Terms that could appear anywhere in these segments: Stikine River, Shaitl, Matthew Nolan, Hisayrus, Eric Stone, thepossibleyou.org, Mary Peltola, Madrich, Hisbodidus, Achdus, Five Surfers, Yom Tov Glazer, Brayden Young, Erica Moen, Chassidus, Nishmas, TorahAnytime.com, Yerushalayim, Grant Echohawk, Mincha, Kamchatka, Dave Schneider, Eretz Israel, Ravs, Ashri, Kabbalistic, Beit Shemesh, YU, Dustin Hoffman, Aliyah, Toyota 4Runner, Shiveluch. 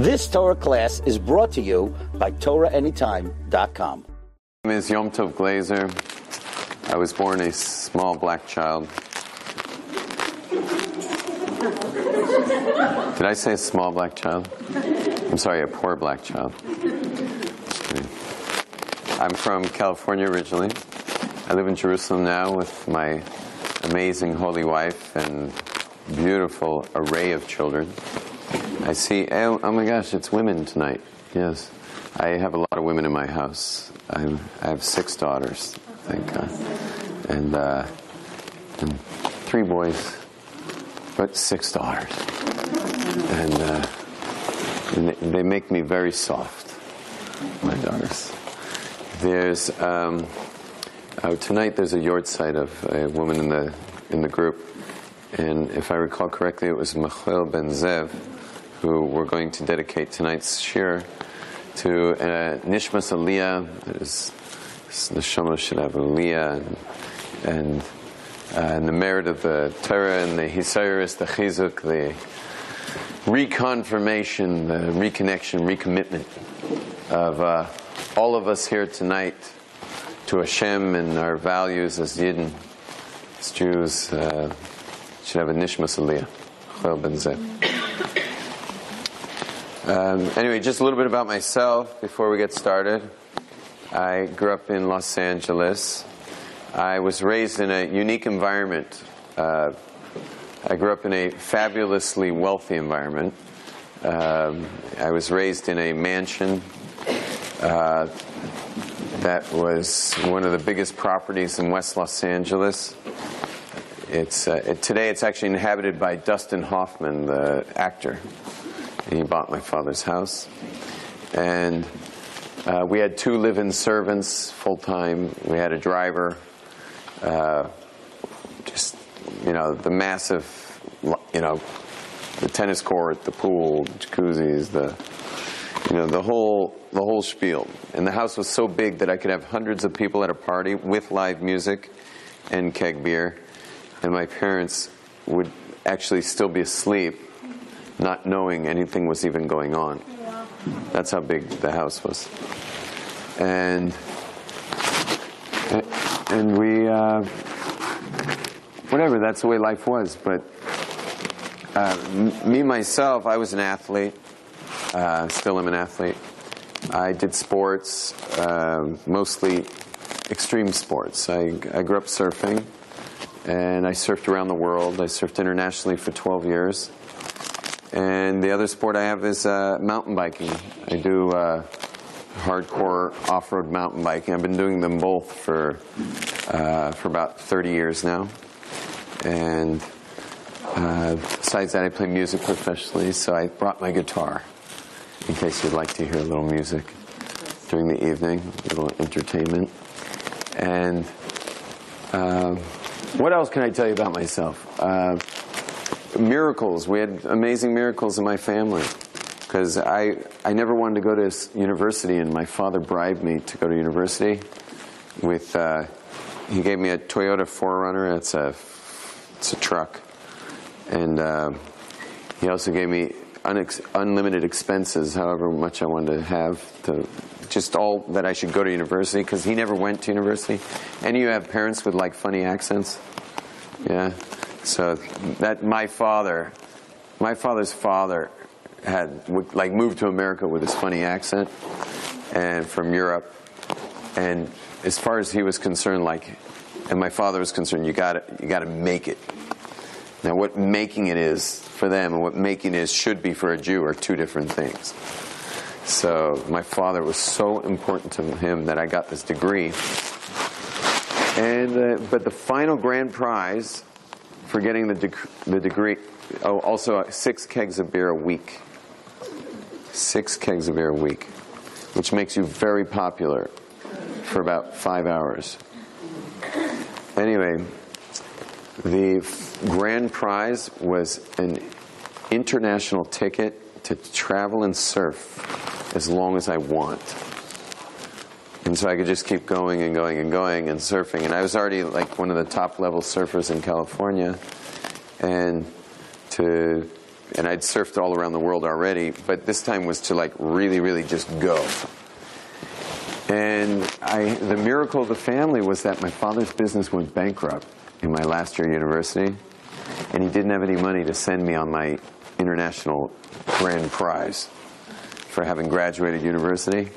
This Torah class is brought to you by TorahAnytime.com. My name is Yom Tov Glazer. I was born a small black child. Did I say a small black child? I'm sorry, a poor black child. I'm from California originally. I live in Jerusalem now with my amazing holy wife and beautiful array of children. I see, oh my gosh, it's women tonight. Yes. I have a lot of women in my house. I have 6 daughters, thank God. And 3 boys, but 6 daughters. And they make me very soft, my daughters. There's, tonight there's a yortzeit of a woman in the group. And if I recall correctly, it was Mechel Ben Zev, who we're going to dedicate tonight's shir to Nishmas Aliyah. There's the Shema Shel Aliyah and the merit of the Torah and the Hisayrus, the Chizuk, the reconfirmation, the reconnection, recommitment of all of us here tonight to Hashem and our values as Yidn, as Jews, should have a Nishmas Aliyah. Mechel Ben Zev. Anyway, just a little bit about myself before we get started. I grew up in Los Angeles. I was raised in a unique environment. I grew up in a fabulously wealthy environment. I was raised in a mansion that was one of the biggest properties in West Los Angeles. It's today it's actually inhabited by Dustin Hoffman, the actor. He bought my father's house. And we had 2 live-in servants full-time. We had a driver. Just, you know, the massive, you know, the tennis court, the pool, the jacuzzis, the, you know, the whole spiel. And the house was so big that I could have hundreds of people at a party with live music and keg beer. And my parents would actually still be asleep, not knowing anything was even going on. Yeah. That's how big the house was. And we, whatever, that's the way life was. But me, myself, I was an athlete. Still am an athlete. I did sports, mostly extreme sports. I grew up surfing, and I surfed around the world. I surfed internationally for 12 years. And the other sport I have is mountain biking. I do hardcore off-road mountain biking. I've been doing them both for about 30 years now. And besides that, I play music professionally, so I brought my guitar in case you'd like to hear a little music during the evening, a little entertainment. And what else can I tell you about myself? Miracles. We had amazing miracles in my family because I never wanted to go to university, and my father bribed me to go to university with he gave me a Toyota 4Runner. It's a truck, and he also gave me unlimited expenses, however much I wanted to have, to just all that I should go to university, because he never went to university. Any of you have parents with like funny accents? Yeah. So that my father's father had like moved to America with his funny accent, and from Europe, and as far as he was concerned, like, and my father was concerned, you got to make it. Now what making it is for them and what making it should be for a Jew are 2 different things. So my father was so important to him that I got this degree, and but the final grand prize for getting the degree, oh, also 6 kegs of beer a week. 6 kegs of beer a week, which makes you very popular for about 5 hours. Anyway, the grand prize was an international ticket to travel and surf as long as I want. And so I could just keep going and going and going and surfing. And I was already like one of the top level surfers in California. And to and I'd surfed all around the world already, but this time was to like really just go. And the miracle of the family was that my father's business went bankrupt in my last year of university, and he didn't have any money to send me on my international grand prize for having graduated university.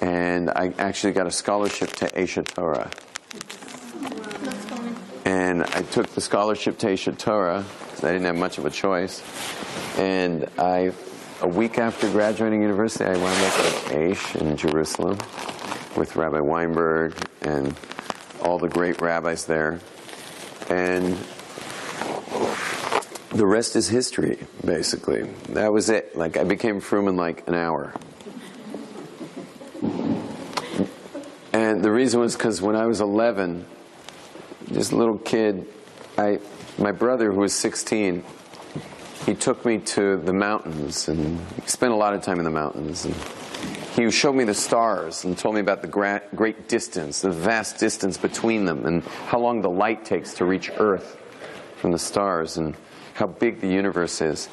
And I actually got a scholarship to Aish Torah. And I took the scholarship to Aish Torah, because I didn't have much of a choice. And a week after graduating university, I wound up at Aish in Jerusalem with Rabbi Weinberg and all the great rabbis there. And the rest is history, basically. That was it. Like, I became frum in like an hour. And the reason was because when I was 11, just a little kid, my brother, who was 16, he took me to the mountains, and spent a lot of time in the mountains. And he showed me the stars and told me about the great distance, the vast distance between them, and how long the light takes to reach Earth from the stars, and how big the universe is.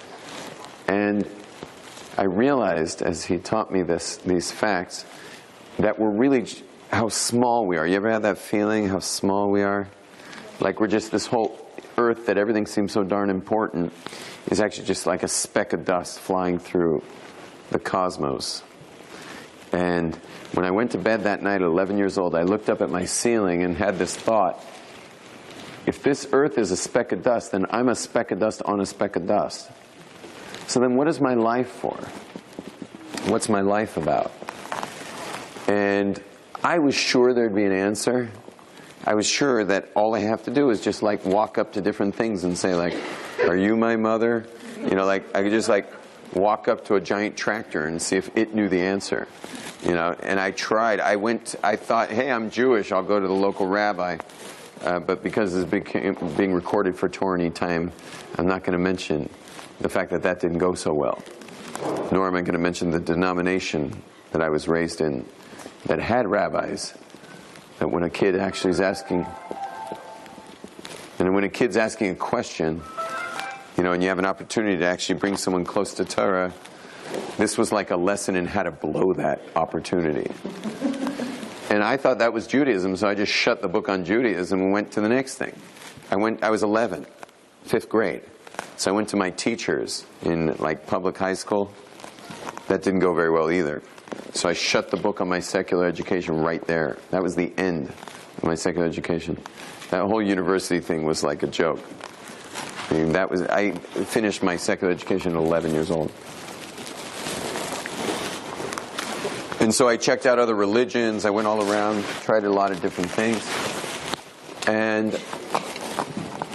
And I realized, as he taught me these facts, that we're really how small we are. You ever had that feeling, how small we are? Like we're just this whole Earth that everything seems so darn important is actually just like a speck of dust flying through the cosmos. And when I went to bed that night at 11 years old, I looked up at my ceiling and had this thought: if this Earth is a speck of dust, then I'm a speck of dust on a speck of dust. So then what is my life for? What's my life about? And I was sure there'd be an answer. I was sure that all I have to do is just like walk up to different things and say like, "Are you my mother?" You know, like I could just like walk up to a giant tractor and see if it knew the answer. You know, and I tried. I thought, "Hey, I'm Jewish. I'll go to the local rabbi." But because this became being recorded for Torah Any Time, I'm not going to mention the fact that that didn't go so well. Nor am I going to mention the denomination that I was raised in that had rabbis, that when a kid actually is asking, and when a kid's asking a question, you know, and you have an opportunity to actually bring someone close to Torah, this was like a lesson in how to blow that opportunity. And I thought that was Judaism, so I just shut the book on Judaism and went to the next thing. I was 11, fifth grade. So I went to my teachers in like public high school. That didn't go very well either. So I shut the book on my secular education right there. That was the end of my secular education. That whole university thing was like a joke. I mean, I finished my secular education at 11 years old. And so I checked out other religions. I went all around, tried a lot of different things. And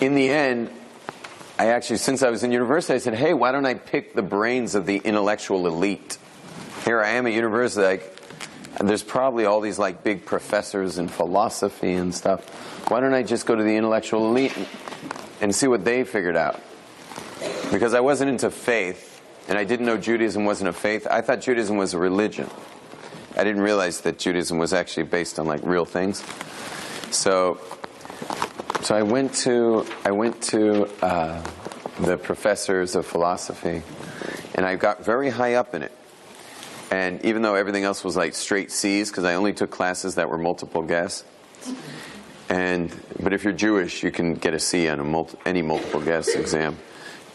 in the end, I actually, since I was in university, I said, hey, why don't I pick the brains of the intellectual elite? Here I am at university, like, and there's probably all these like big professors in philosophy and stuff. Why don't I just go to the intellectual elite and see what they figured out? Because I wasn't into faith, and I didn't know Judaism wasn't a faith. I thought Judaism was a religion. I didn't realize that Judaism was actually based on like real things. So I went to the professors of philosophy, and I got very high up in it. And even though everything else was like straight C's, because I only took classes that were multiple guess. But if you're Jewish, you can get a C on any multiple guess exam.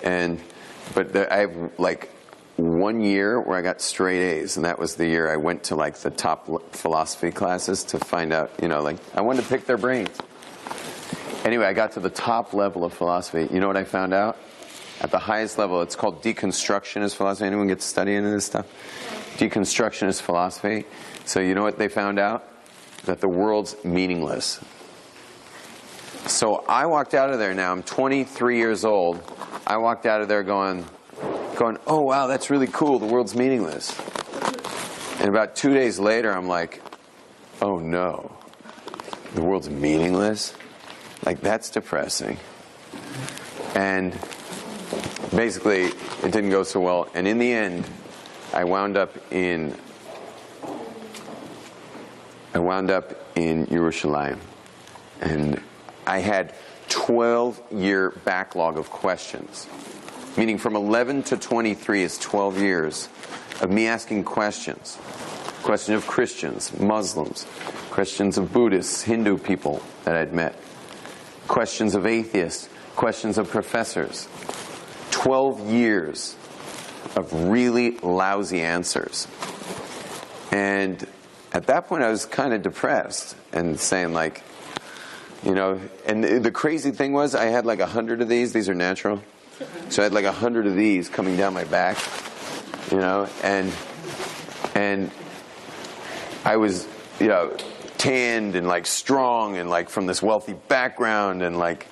But I have like one year where I got straight A's, and that was the year I went to like the top philosophy classes to find out, you know, like I wanted to pick their brains. Anyway, I got to the top level of philosophy. You know what I found out? At the highest level, it's called deconstructionist philosophy. Anyone get to study into this stuff? Deconstructionist philosophy. So you know what they found out? That the world's meaningless. So I walked out of there now. I'm 23 years old. I walked out of there going, oh, wow, that's really cool. The world's meaningless. And about 2 days later, I'm like, oh, no. The world's meaningless? Like, that's depressing. And basically, it didn't go so well, and in the end, I wound up in Yerushalayim, and I had 12-year backlog of questions meaning from 11 to 23 is 12 years of me asking questions. Question of Christians, Muslims, questions of Buddhists, Hindu people that I'd met, questions of atheists, questions of professors. 12 years of really lousy answers. And at that point I was kind of depressed and saying, like, you know, and the crazy thing was I had like 100 of these are natural. So I had like 100 of these coming down my back, you know, and I was, you know, tanned and like strong and like from this wealthy background, and like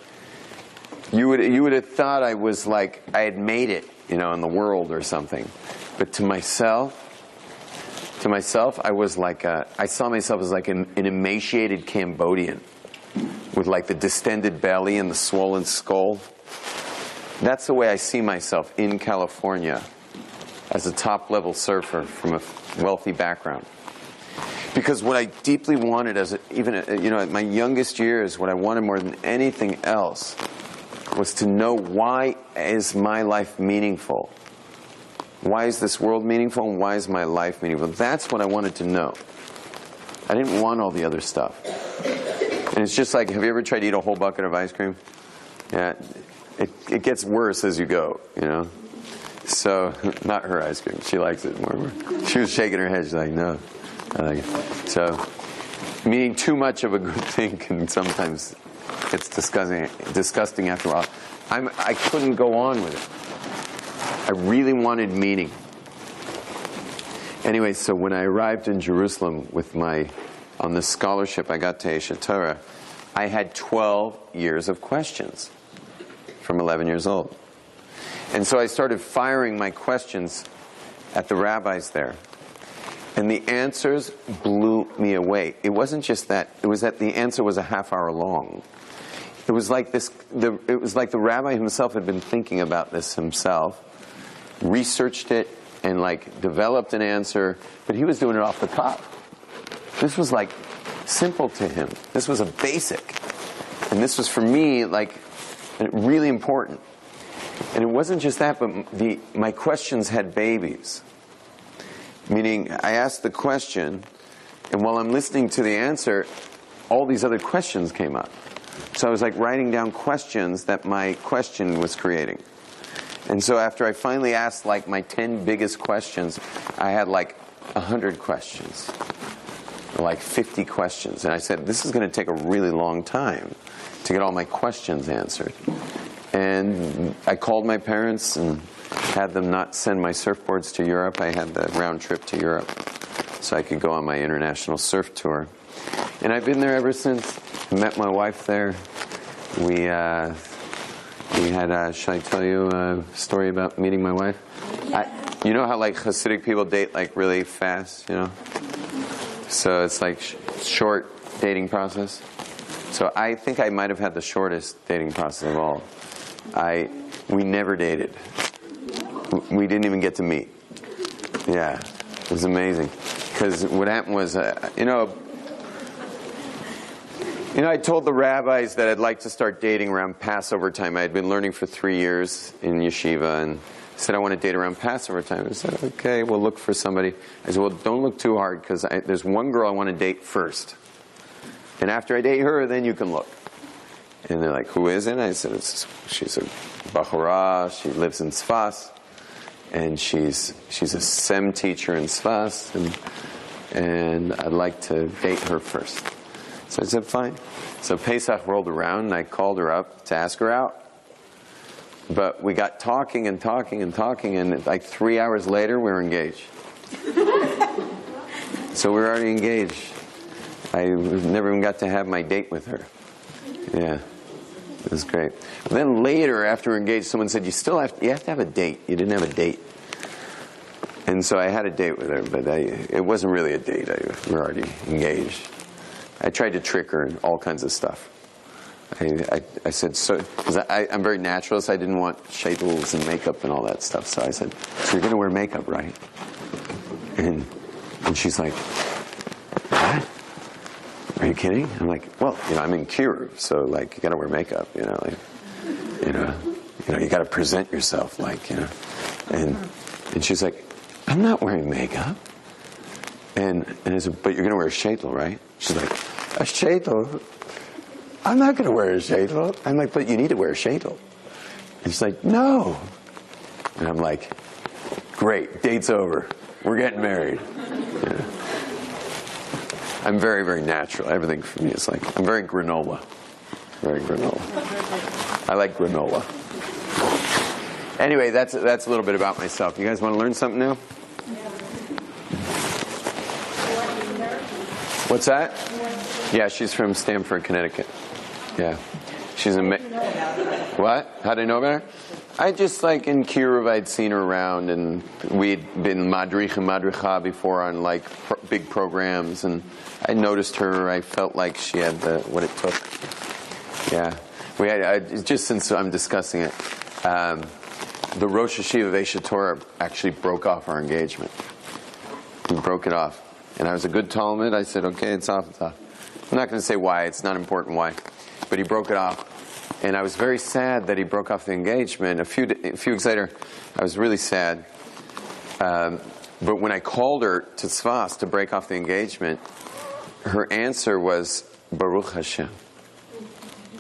you would have thought I was like I had made it, you know, in the world or something. But to myself, I was like I saw myself as like an emaciated Cambodian with like the distended belly and the swollen skull. That's the way I see myself in California, as a top-level surfer from a wealthy background. Because what I deeply wanted, at my youngest years, what I wanted more than anything else was to know, why is my life meaningful? Why is this world meaningful, and why is my life meaningful? That's what I wanted to know. I didn't want all the other stuff. And it's just like, have you ever tried to eat a whole bucket of ice cream? Yeah, it gets worse as you go, you know? So, not her ice cream. She likes it more and more. She was shaking her head. She's like, no, I like it. So, meaning too much of a good thing can sometimes, it's disgusting after a while. I couldn't go on with it. I really wanted meaning. Anyway, so when I arrived in Jerusalem on the scholarship I got to Aish Torah, I had 12 years of questions from 11 years old. And so I started firing my questions at the rabbis there. And the answers blew me away. It wasn't just that. It was that the answer was a half hour long. It was like the rabbi himself had been thinking about this himself, researched it, and like developed an answer, but he was doing it off the cuff. This was like simple to him. This was a basic. And this was for me like really important. And it wasn't just that, but my questions had babies. Meaning, I asked the question, and while I'm listening to the answer, all these other questions came up. So I was like writing down questions that my question was creating. And so after I finally asked like my 10 biggest questions, I had like 100 questions, or like 50 questions. And I said, this is going to take a really long time to get all my questions answered. And I called my parents and had them not send my surfboards to Europe. I had the round trip to Europe so I could go on my international surf tour. And I've been there ever since. I met my wife there. We had should I tell you a story about meeting my wife? Yeah. You know how like Hasidic people date like really fast, you know? So it's like short dating process. So I think I might have had the shortest dating process of all. We never dated. We didn't even get to meet. Yeah, it was amazing. Because what happened was, I told the rabbis that I'd like to start dating around Passover time. I had been learning for 3 years in yeshiva, and said I want to date around Passover time. I said, okay, we'll look for somebody. I said, well, don't look too hard, because there's one girl I want to date first. And after I date her, then you can look. And they're like, who is it? And I said, she's a Bahura, she lives in Tzfat, and she's a SEM teacher in Tzfat, and I'd like to date her first. So I said, fine. So Pesach rolled around, and I called her up to ask her out. But we got talking and talking and talking, and like 3 hours later, we were engaged. So we were already engaged. I never even got to have my date with her. Yeah, it was great. And then later, after we engaged, someone said, you have to have a date. You didn't have a date. And so I had a date with her, but it wasn't really a date. We were already engaged. I tried to trick her and all kinds of stuff. I said, so, because I'm very naturalist, I didn't want shaitls and makeup and all that stuff. So I said, so you're going to wear makeup, right? And she's like, what? Are you kidding? I'm like, well, I'm in Kiruv, so like you gotta wear makeup, you know, you know, you got to present yourself like, you know. And she's like, I'm not wearing makeup. And I said, but you're going to wear a shaitl, right? She's like, a shaitl? I'm not going to wear a shaitl. I'm like, but you need to wear a shaitl. And she's like, no. And I'm like, great, date's over. We're getting married. Yeah. I'm very, very natural. Everything for me is like, I'm very granola. Very granola. I like granola. Anyway, that's a little bit about myself. You guys want to learn something now? What's that? Yeah, she's from Stamford, Connecticut. Yeah. She's amazing. What? How did I know about her? I just, like, in Kiruv, I'd seen her around, and we'd been madrich and madricha before on, like, big programs, and I noticed her. I felt like she had the what it took. Yeah. Just since I'm discussing it, the Rosh Hashiva of Aish Torah actually broke off our engagement. We broke it off. And I was a good Talmud. I said, okay, it's off, it's off. I'm not going to say why. It's not important why. But he broke it off. And I was very sad that he broke off the engagement. A few weeks later, I was really sad. But when I called her to Tzfat to break off the engagement, her answer was, Baruch Hashem.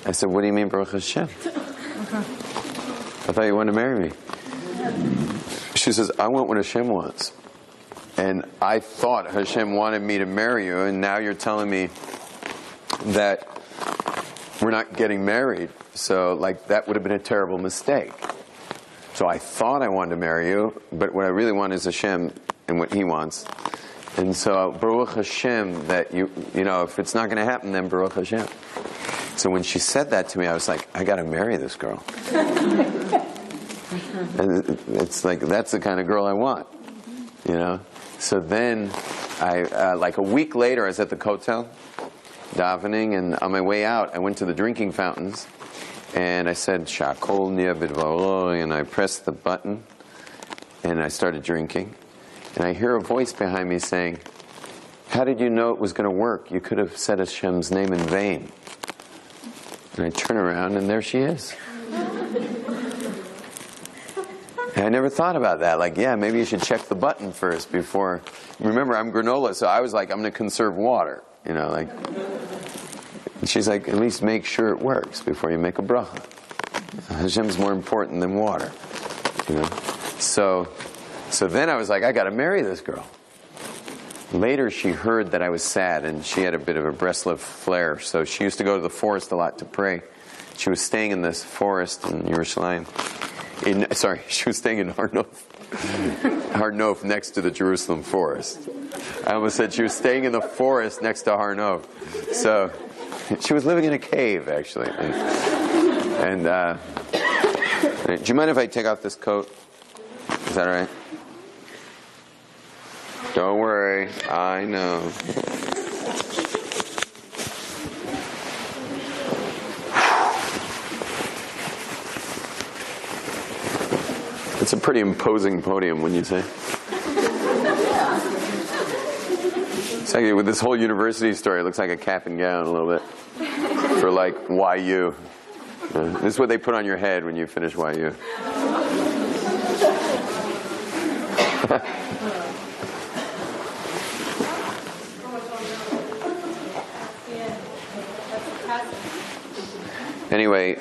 I said, what do you mean, Baruch Hashem? I thought you wanted to marry me. She says, I want what Hashem wants. And I thought Hashem wanted me to marry you, and now you're telling me that we're not getting married. So, like, that would have been a terrible mistake. So I thought I wanted to marry you, but what I really want is Hashem and what He wants. And so, Baruch Hashem, that you know, if it's not going to happen, then Baruch Hashem. So when she said that to me, I was like, I got to marry this girl. And it's like, that's the kind of girl I want, you know? So then, like a week later, I was at the hotel, davening, and on my way out, I went to the drinking fountains, and I said, Shakol Nia Bidvalo, and I pressed the button, and I started drinking. And I hear a voice behind me saying, how did you know it was going to work? You could have said Hashem's name in vain. And I turn around, and there she is. And I never thought about that. Like, yeah, maybe you should check the button first before. Remember, I'm granola, so I was like, I'm going to conserve water. You know, like. And she's like, at least make sure it works before you make a bracha. Hashem's more important than water. You know? So then I was like, I got to marry this girl. Later, she heard that I was sad, and she had a bit of a Breslov flair. So she used to go to the forest a lot to pray. She was staying in this forest in Yerushalayim. She was staying in Har Nof. Har Nof, next to the Jerusalem forest. I almost said she was staying in the forest next to Har Nof. So she was living in a cave, actually. Do you mind if I take off this coat? Is that all right? Don't worry, I know. It's a pretty imposing podium, wouldn't you say? It's like, with this whole university story, it looks like a cap and gown a little bit. For like YU. Yeah. This is what they put on your head when you finish YU. Anyway,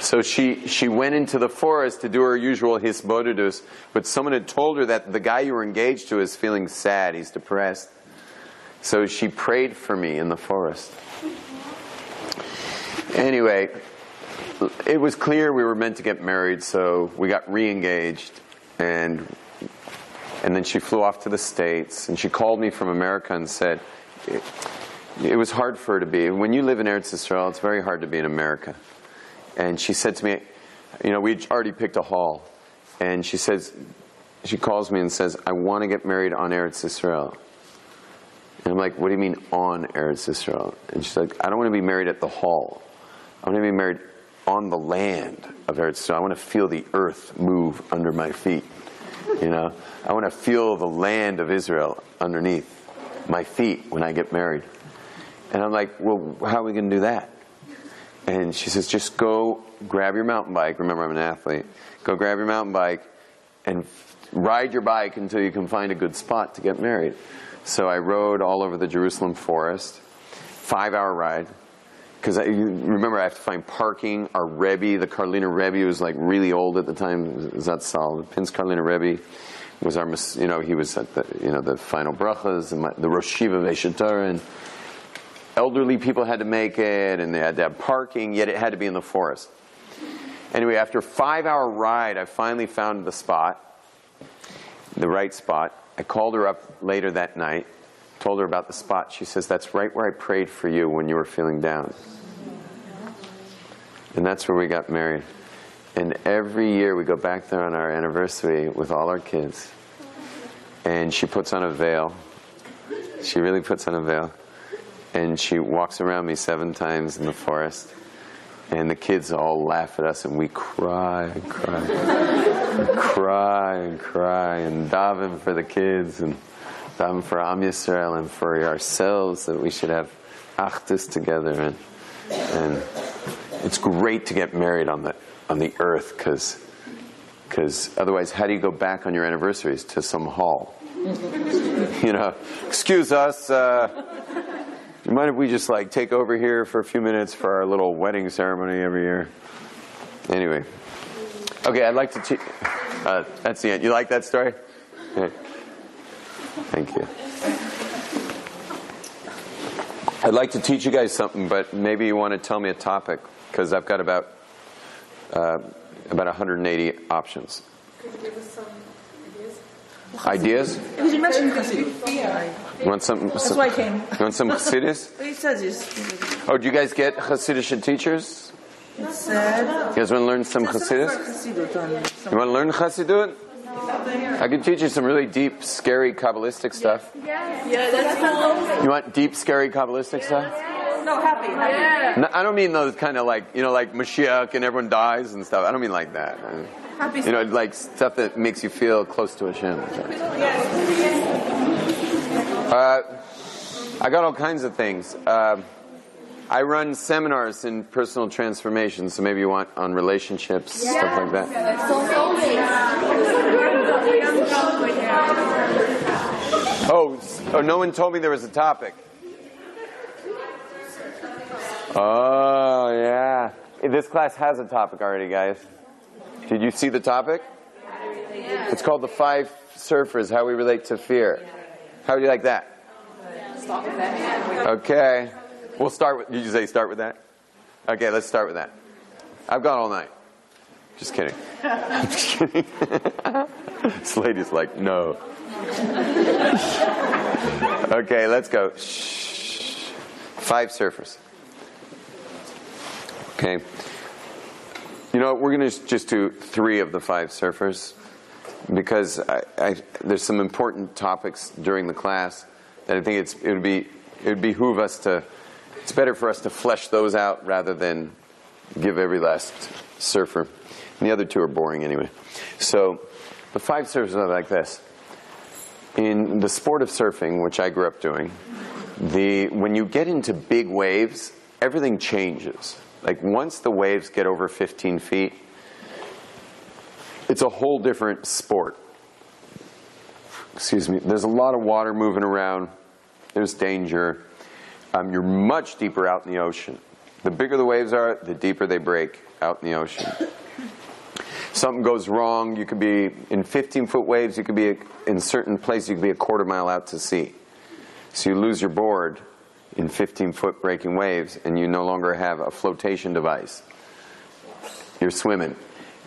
so she went into the forest to do her usual hisbodidus, but someone had told her that the guy you were engaged to is feeling sad, he's depressed. So she prayed for me in the forest. Anyway, it was clear we were meant to get married, so we got re-engaged. And then she flew off to the States, and she called me from America and said, it was hard for her to be. When you live in Eretz Israel, it's very hard to be in America. And she said to me, you know, we'd already picked a hall. And she says, she calls me and says, I want to get married on Eretz Israel. And I'm like, what do you mean on Eretz Israel? And she's like, I don't want to be married at the hall. I want to be married on the land of Eretz Israel. I want to feel the earth move under my feet. You know, I want to feel the land of Israel underneath my feet when I get married. And I'm like, well, how are we going to do that? And she says, just go grab your mountain bike. Remember, I'm an athlete. Go grab your mountain bike and ride your bike until you can find a good spot to get married. So I rode all over the Jerusalem forest, 5-hour ride. Because remember, I have to find parking. Our Rebbe, the Karliner Rebbe, was like really old at the time. Zatzal, Pinz Karliner Rebbe was our, you know, he was at the, you know, the final brachas and the Rosh Shiva Eishet Torah, and elderly people had to make it, and they had to have parking. Yet it had to be in the forest. Anyway, after a 5-hour ride, I finally found the spot, the right spot. I called her up later that night, told her about the spot. She says, that's right where I prayed for you when you were feeling down. And that's where we got married. And every year we go back there on our anniversary with all our kids. And she puts on a veil. She really puts on a veil. And she walks around me 7 times in the forest. And the kids all laugh at us, and we cry and cry and cry and cry and daven for the kids and daven for Am Yisrael and for ourselves that we should have achdus together. And it's great to get married on the earth, because otherwise, how do you go back on your anniversaries to some hall? You know, excuse us. You mind if we just like take over here for a few minutes for our little wedding ceremony every year? Anyway, okay, I'd like to. That's the end. You like that story? Yeah. Thank you. I'd like to teach you guys something, but maybe you want to tell me a topic, because I've got about 180 options. Could you give us some ideas? Because you mentioned Chassidus. You want some? That's why I came. You want some Chassidus? It says yes. Oh, do you guys get Hasidic teachers? It said. You guys want to learn some Chassidus? You want to learn Chassidut? I can teach you some really deep, scary Kabbalistic stuff. Yeah, that's cool. You want deep, scary Kabbalistic stuff? No, happy. No, I don't mean those kind of like, you know, like Mashiach and everyone dies and stuff. I don't mean like that. Happy, you know, like stuff that makes you feel close to Hashem. I got all kinds of things. I run seminars in personal transformation, so maybe you want on relationships, stuff like that. Oh, no one told me there was a topic. Oh, yeah. This class has a topic already, guys. Did you see the topic? It's called The 5 Surfers, How We Relate to Fear. How would you like that? Okay. We'll start with, did you say start with that? Okay, let's start with that. I've got all night. Just kidding. I'm just kidding. This lady's like, no. Okay, let's go. Shh. 5 surfers. Okay. You know, we're going to just do 3 of the 5 surfers, because there's some important topics during the class that I think it would behoove us to. It's better for us to flesh those out rather than give every last surfer. And the other 2 are boring anyway. So the 5 surfers are like this. In the sport of surfing, which I grew up doing, when you get into big waves, everything changes. Like once the waves get over 15 feet, it's a whole different sport. Excuse me. There's a lot of water moving around. There's danger. You're much deeper out in the ocean. The bigger the waves are, the deeper they break out in the ocean. Something goes wrong. You could be in 15-foot waves. You could be in certain places. You could be a quarter mile out to sea. So you lose your board in 15-foot breaking waves, and you no longer have a flotation device. You're swimming.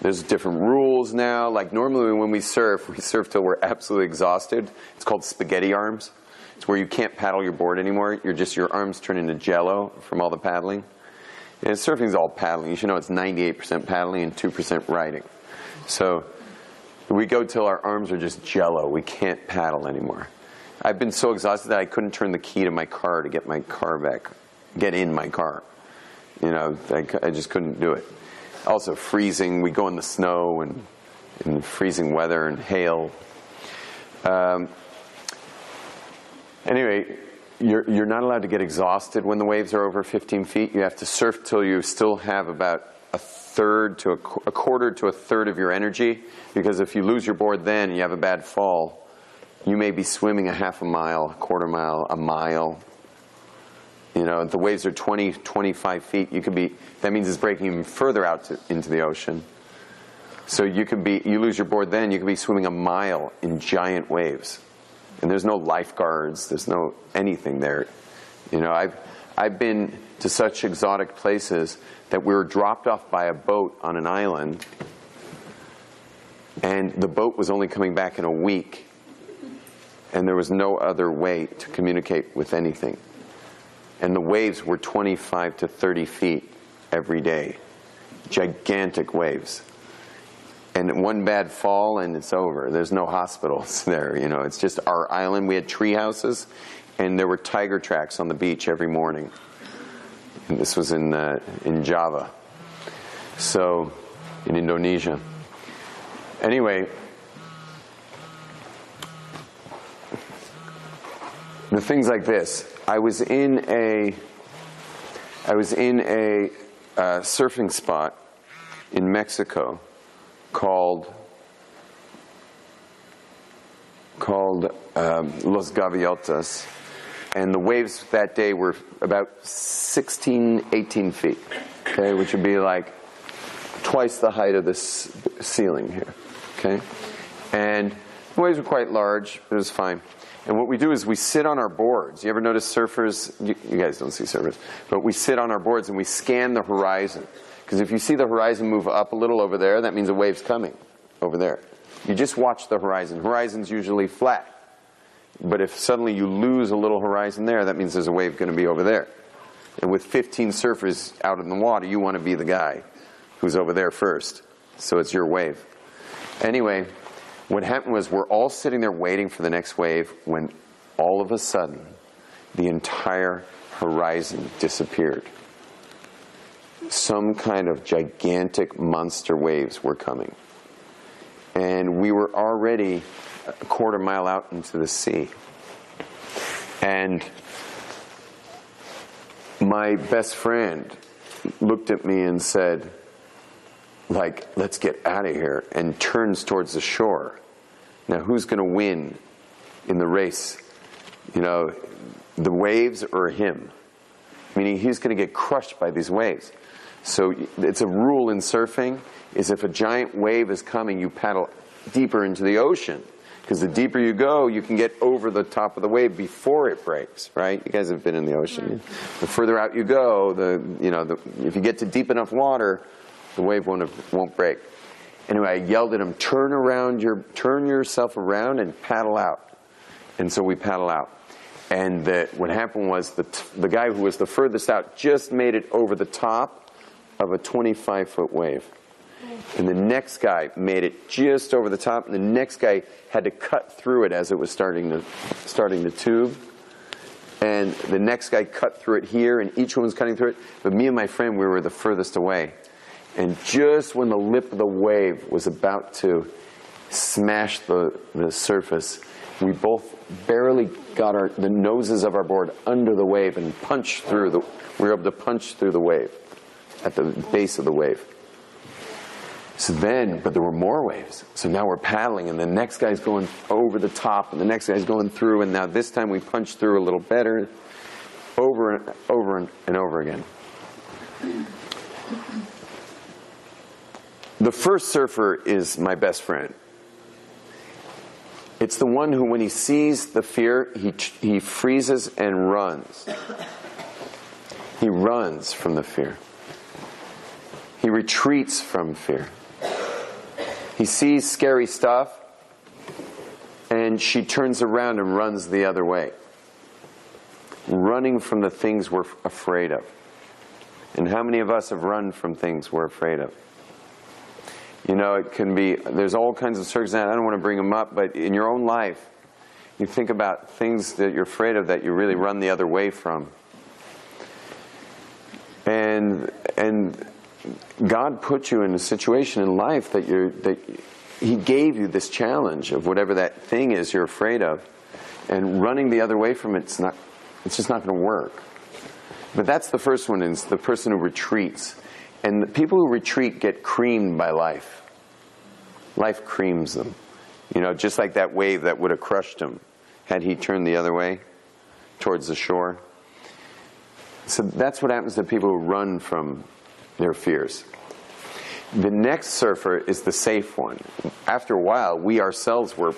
There's different rules now. Like normally when we surf till we're absolutely exhausted. It's called spaghetti arms. It's where you can't paddle your board anymore. Your arms turn into jello from all the paddling. And surfing's all paddling. You should know it's 98% paddling and 2% riding. So we go till our arms are just jello. We can't paddle anymore. I've been so exhausted that I couldn't turn the key to my car to get my car back, get in my car. You know, I just couldn't do it. Also freezing, we go in the snow and in freezing weather and hail. Anyway, You're not allowed to get exhausted when the waves are over 15 feet. You have to surf till you still have about a quarter to a third of your energy, because if you lose your board then, you have a bad fall. You may be swimming a half a mile, a quarter mile, a mile. You know, if the waves are 20, 25 feet, you could be, that means it's breaking even further out into the ocean. So you could be, you lose your board then, you could be swimming a mile in giant waves. And there's no lifeguards, there's no anything there. You know, I've been to such exotic places that we were dropped off by a boat on an island, and the boat was only coming back in a week, and there was no other way to communicate with anything. And the waves were 25 to 30 feet every day. Gigantic waves. And one bad fall and it's over. There's no hospitals there, you know. It's just our island. We had tree houses and there were tiger tracks on the beach every morning. And this was in Java. So, in Indonesia. Anyway, the things like this. I was in a surfing spot in Mexico called Los Gaviotas, and the waves that day were about 16, 18 feet, okay, which would be like twice the height of this ceiling here, okay? And the waves were quite large, but it was fine. And what we do is we sit on our boards. You ever notice surfers? You guys don't see surfers, but we sit on our boards and we scan the horizon. Because if you see the horizon move up a little over there, that means a wave's coming over there. You just watch the horizon. Horizon's usually flat. But if suddenly you lose a little horizon there, that means there's a wave going to be over there. And with 15 surfers out in the water, you want to be the guy who's over there first. So it's your wave. Anyway, what happened was we're all sitting there waiting for the next wave when all of a sudden the entire horizon disappeared. Some kind of gigantic monster waves were coming. And we were already a quarter mile out into the sea. And my best friend looked at me and said, like, let's get out of here, and turns towards the shore. Now, who's going to win in the race? You know, the waves or him? Meaning he's going to get crushed by these waves. So it's a rule in surfing, is if a giant wave is coming, you paddle deeper into the ocean. Because the deeper you go, you can get over the top of the wave before it breaks, right? You guys have been in the ocean. The further out you go, if you get to deep enough water, the wave won't break. Anyway, I yelled at him, turn yourself around and paddle out. And so we paddle out. And what happened was the guy who was the furthest out just made it over the top of a 25-foot wave. And the next guy made it just over the top, and the next guy had to cut through it as it was starting to tube. And the next guy cut through it here, and each one was cutting through it. But me and my friend, we were the furthest away. And just when the lip of the wave was about to smash the surface, we both barely got the noses of our board under the wave and punched through we were able to punch through the wave, at the base of the wave. So then, but there were more waves. So now we're paddling, and the next guy's going over the top, and the next guy's going through, and now this time we punched through a little better, over and over again. The first surfer is my best friend. It's the one who, when he sees the fear, he freezes and runs. He runs from the fear. He retreats from fear. He sees scary stuff, and she turns around and runs the other way. Running from the things we're afraid of. And how many of us have run from things we're afraid of? You know, it can be, there's all kinds of circumstances, I don't want to bring them up, but in your own life, you think about things that you're afraid of that you really run the other way from. And God put you in a situation in life that He gave you this challenge of whatever that thing is you're afraid of, and running the other way from it's not It's just not going to work. But that's the first one, is the person who retreats. And the people who retreat get creamed by life. Life creams them. You know, just like that wave that would have crushed him had he turned the other way towards the shore. So that's what happens to people who run from their fears. The next surfer is the safe one. After a while, we ourselves were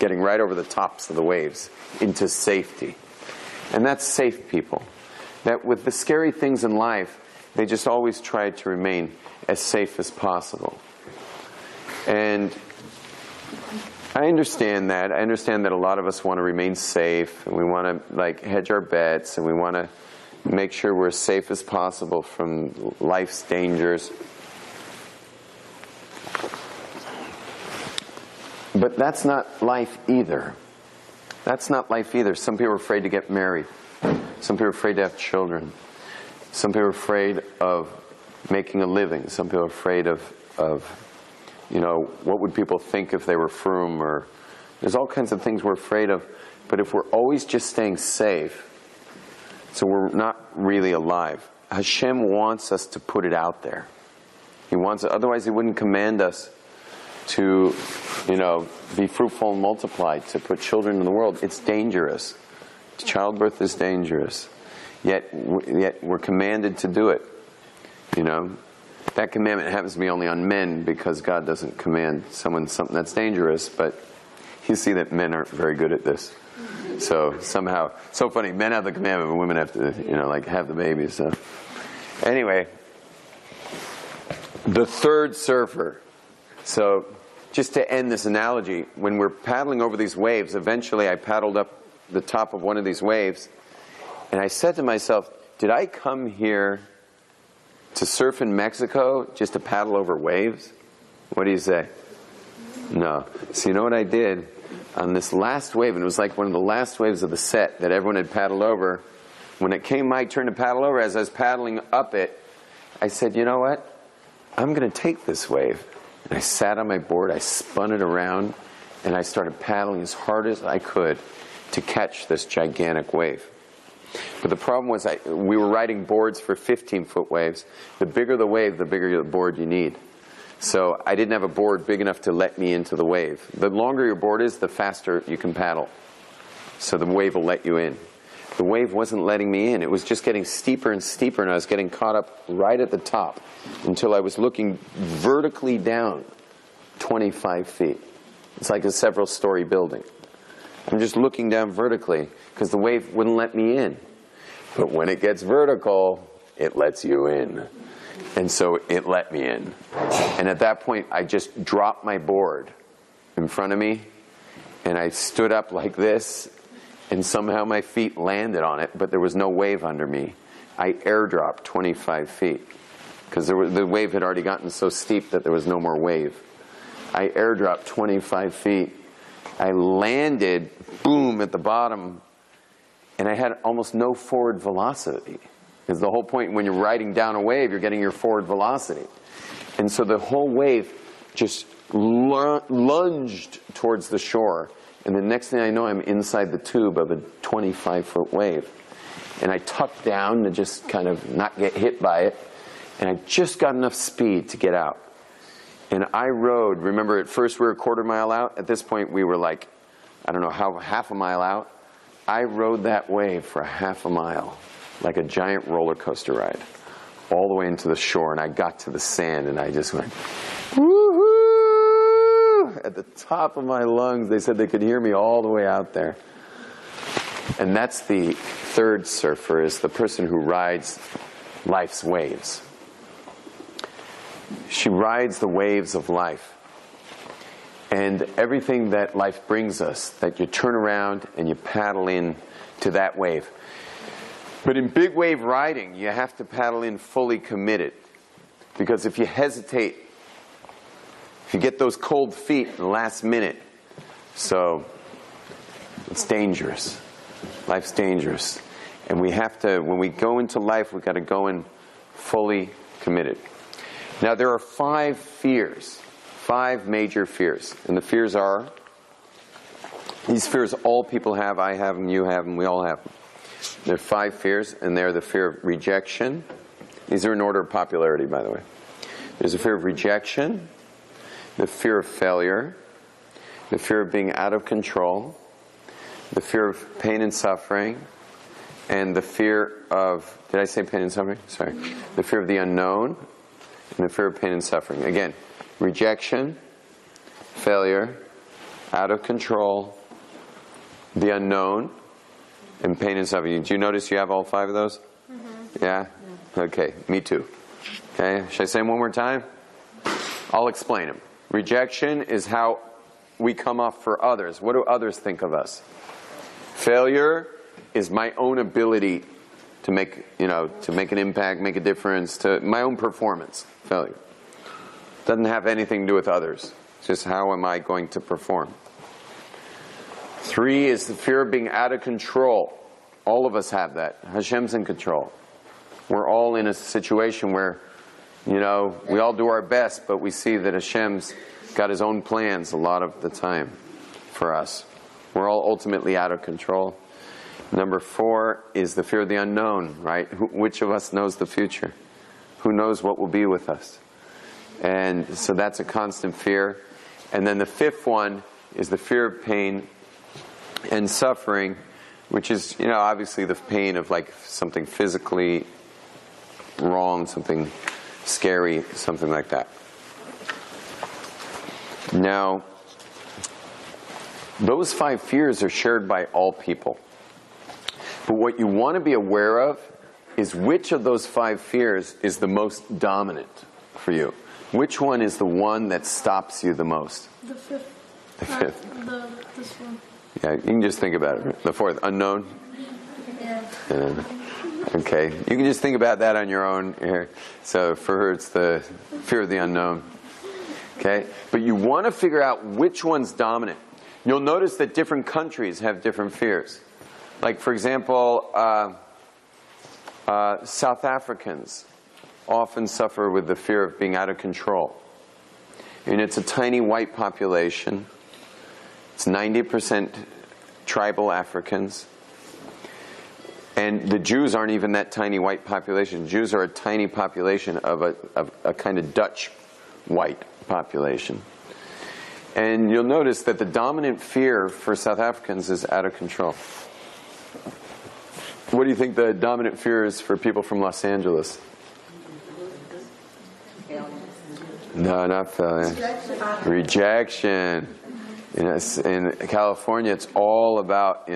getting right over the tops of the waves into safety. And that's safe people. That with the scary things in life, they just always try to remain as safe as possible. And I understand that. I understand that a lot of us want to remain safe, and we want to like hedge our bets, and we want to make sure we're as safe as possible from life's dangers. But that's not life either. That's not life either. Some people are afraid to get married. Some people are afraid to have children. Some people are afraid of making a living. Some people are afraid of you know, what would people think if they were firm, or there's all kinds of things we're afraid of. But if we're always just staying safe, so we're not really alive. Hashem wants us to put it out there. He wants it, otherwise he wouldn't command us to, you know, be fruitful and multiply, to put children in the world. It's dangerous. Childbirth is dangerous. Yet we're commanded to do it, you know. That commandment happens to be only on men, because God doesn't command someone something that's dangerous, but you see that men aren't very good at this. So somehow, so funny, men have the commandment, but women have to, you know, like have the babies. So. Anyway, the third surfer. So just to end this analogy, when we're paddling over these waves, eventually I paddled up the top of one of these waves, and I said to myself, did I come here to surf in Mexico just to paddle over waves? What do you say? No. So you know what I did? On this last wave, and it was like one of the last waves of the set that everyone had paddled over, when it came my turn to paddle over, as I was paddling up it, I said, you know what? I'm going to take this wave. And I sat on my board, I spun it around, and I started paddling as hard as I could to catch this gigantic wave. But the problem was we were riding boards for 15-foot waves. The bigger the wave, the bigger the board you need. So I didn't have a board big enough to let me into the wave. The longer your board is, the faster you can paddle. So the wave will let you in. The wave wasn't letting me in. It was just getting steeper and steeper, and I was getting caught up right at the top until I was looking vertically down 25 feet. It's like a several-story building. I'm just looking down vertically because the wave wouldn't let me in. But when it gets vertical, it lets you in. And so it let me in. And at that point, I just dropped my board in front of me, and I stood up like this, and somehow my feet landed on it, but there was no wave under me. I airdropped 25 feet because the wave had already gotten so steep that there was no more wave. I airdropped 25 feet. I landed, boom, at the bottom, and I had almost no forward velocity. Because the whole point when you're riding down a wave, you're getting your forward velocity. And so the whole wave just lunged towards the shore. And the next thing I know, I'm inside the tube of a 25-foot wave. And I tucked down to just kind of not get hit by it. And I just got enough speed to get out. And I rode, remember at first we were a quarter-mile out. At this point we were like, I don't know, half a mile out. I rode that wave for a half a mile, like a giant roller coaster ride, all the way into the shore. And I got to the sand and I just went, woo-hoo, at the top of my lungs. They said they could hear me all the way out there. And that's the third surfer, is the person who rides life's waves. She rides the waves of life. And everything that life brings us, that you turn around and you paddle in to that wave. But in big wave riding, you have to paddle in fully committed. Because if you hesitate, if you get those cold feet in the last minute, so it's dangerous. Life's dangerous. And we have to, when we go into life, we've got to go in fully committed. Now, there are 5 fears, 5 major fears. And the fears are, these fears all people have, I have them, you have them, we all have them. There are five fears, and they're the fear of rejection. These are in order of popularity, by the way. There's the fear of rejection, the fear of failure, the fear of being out of control, the fear of pain and suffering, and the fear of, did I say pain and suffering? Sorry. The fear of the unknown, and the fear of pain and suffering. Again, rejection, failure, out of control, the unknown, and pain and suffering. Do you notice you have all five of those? Mm-hmm. Yeah? Okay, me too. Okay, should I say them one more time? I'll explain them. Rejection is how we come off for others. What do others think of us? Failure is my own ability to make, to make an impact, make a difference, to my own performance. Failure doesn't have anything to do with others. It's just how am I going to perform? 3 is the fear of being out of control. All of us have that. Hashem's in control. We're all in a situation where, we all do our best, but we see that Hashem's got his own plans a lot of the time for us. We're all ultimately out of control. Number 4 is the fear of the unknown, right? Which of us knows the future? Who knows what will be with us? And so that's a constant fear. And then the 5th one is the fear of pain and suffering, which is, obviously the pain of like something physically wrong, something scary, something like that. Now, those 5 fears are shared by all people. But what you want to be aware of is which of those 5 fears is the most dominant for you. Which one is the one that stops you the most? The 5th. The 5th. This one. Yeah, you can just think about it. The 4th, unknown? Yeah. Okay, you can just think about that on your own here. So for her, it's the fear of the unknown. Okay, but you want to figure out which one's dominant. You'll notice that different countries have different fears. Like, for example, South Africans often suffer with the fear of being out of control. And it's a tiny white population. It's 90% tribal Africans. And the Jews aren't even that tiny white population. Jews are a tiny population of a kind of Dutch white population. And you'll notice that the dominant fear for South Africans is out of control. What do you think the dominant fear is for people from Los Angeles? No, not failure. Rejection. In California, it's all about,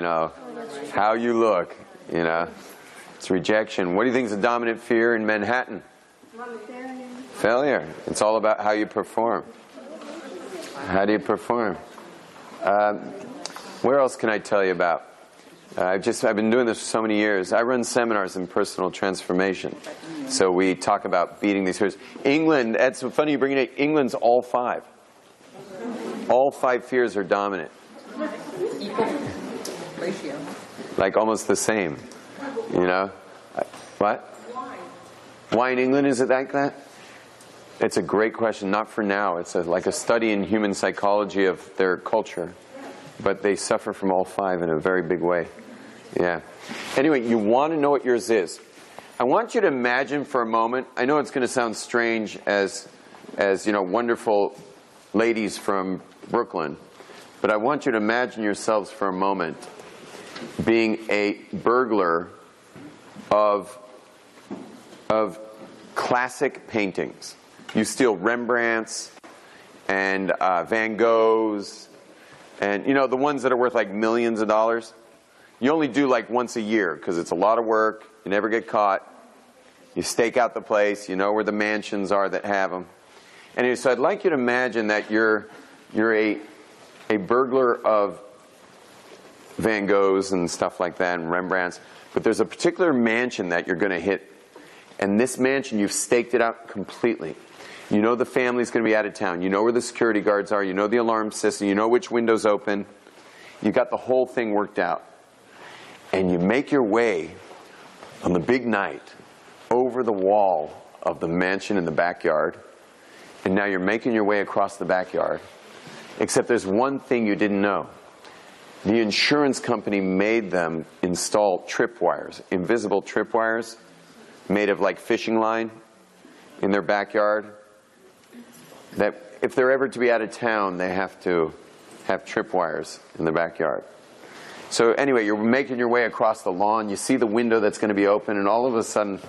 how you look, It's rejection. What do you think is the dominant fear in Manhattan? Failure. It's all about how you perform. How do you perform? Where else can I tell you about? I've been doing this for so many years. I run seminars in personal transformation. So we talk about beating these fears. England, that's funny you bring it up. England's all 5. All 5 fears are dominant. Equal ratio. Like almost the same, What? Why? Why in England is it like that? It's a great question, not for now. It's like a study in human psychology of their culture. But they suffer from all 5 in a very big way. Yeah. Anyway, you want to know what yours is. I want you to imagine for a moment, I know it's going to sound strange as wonderful ladies from Brooklyn, but I want you to imagine yourselves for a moment being a burglar of classic paintings. You steal Rembrandts and Van Goghs and, the ones that are worth like millions of dollars. You only do like once a year because it's a lot of work. You never get caught. You stake out the place. You know where the mansions are that have them. Anyway, so I'd like you to imagine that you're a burglar of Van Goghs and stuff like that and Rembrandts. But there's a particular mansion that you're going to hit. And this mansion, you've staked it out completely. You know the family's going to be out of town. You know where the security guards are. You know the alarm system. You know which window's open. You got the whole thing worked out. And you make your way on the big night over the wall of the mansion in the backyard. And now you're making your way across the backyard. Except there's one thing you didn't know. The insurance company made them install tripwires, invisible tripwires made of like fishing line in their backyard, that if they're ever to be out of town, they have to have tripwires in the backyard. So anyway, you're making your way across the lawn, you see the window that's going to be open, and all of a sudden,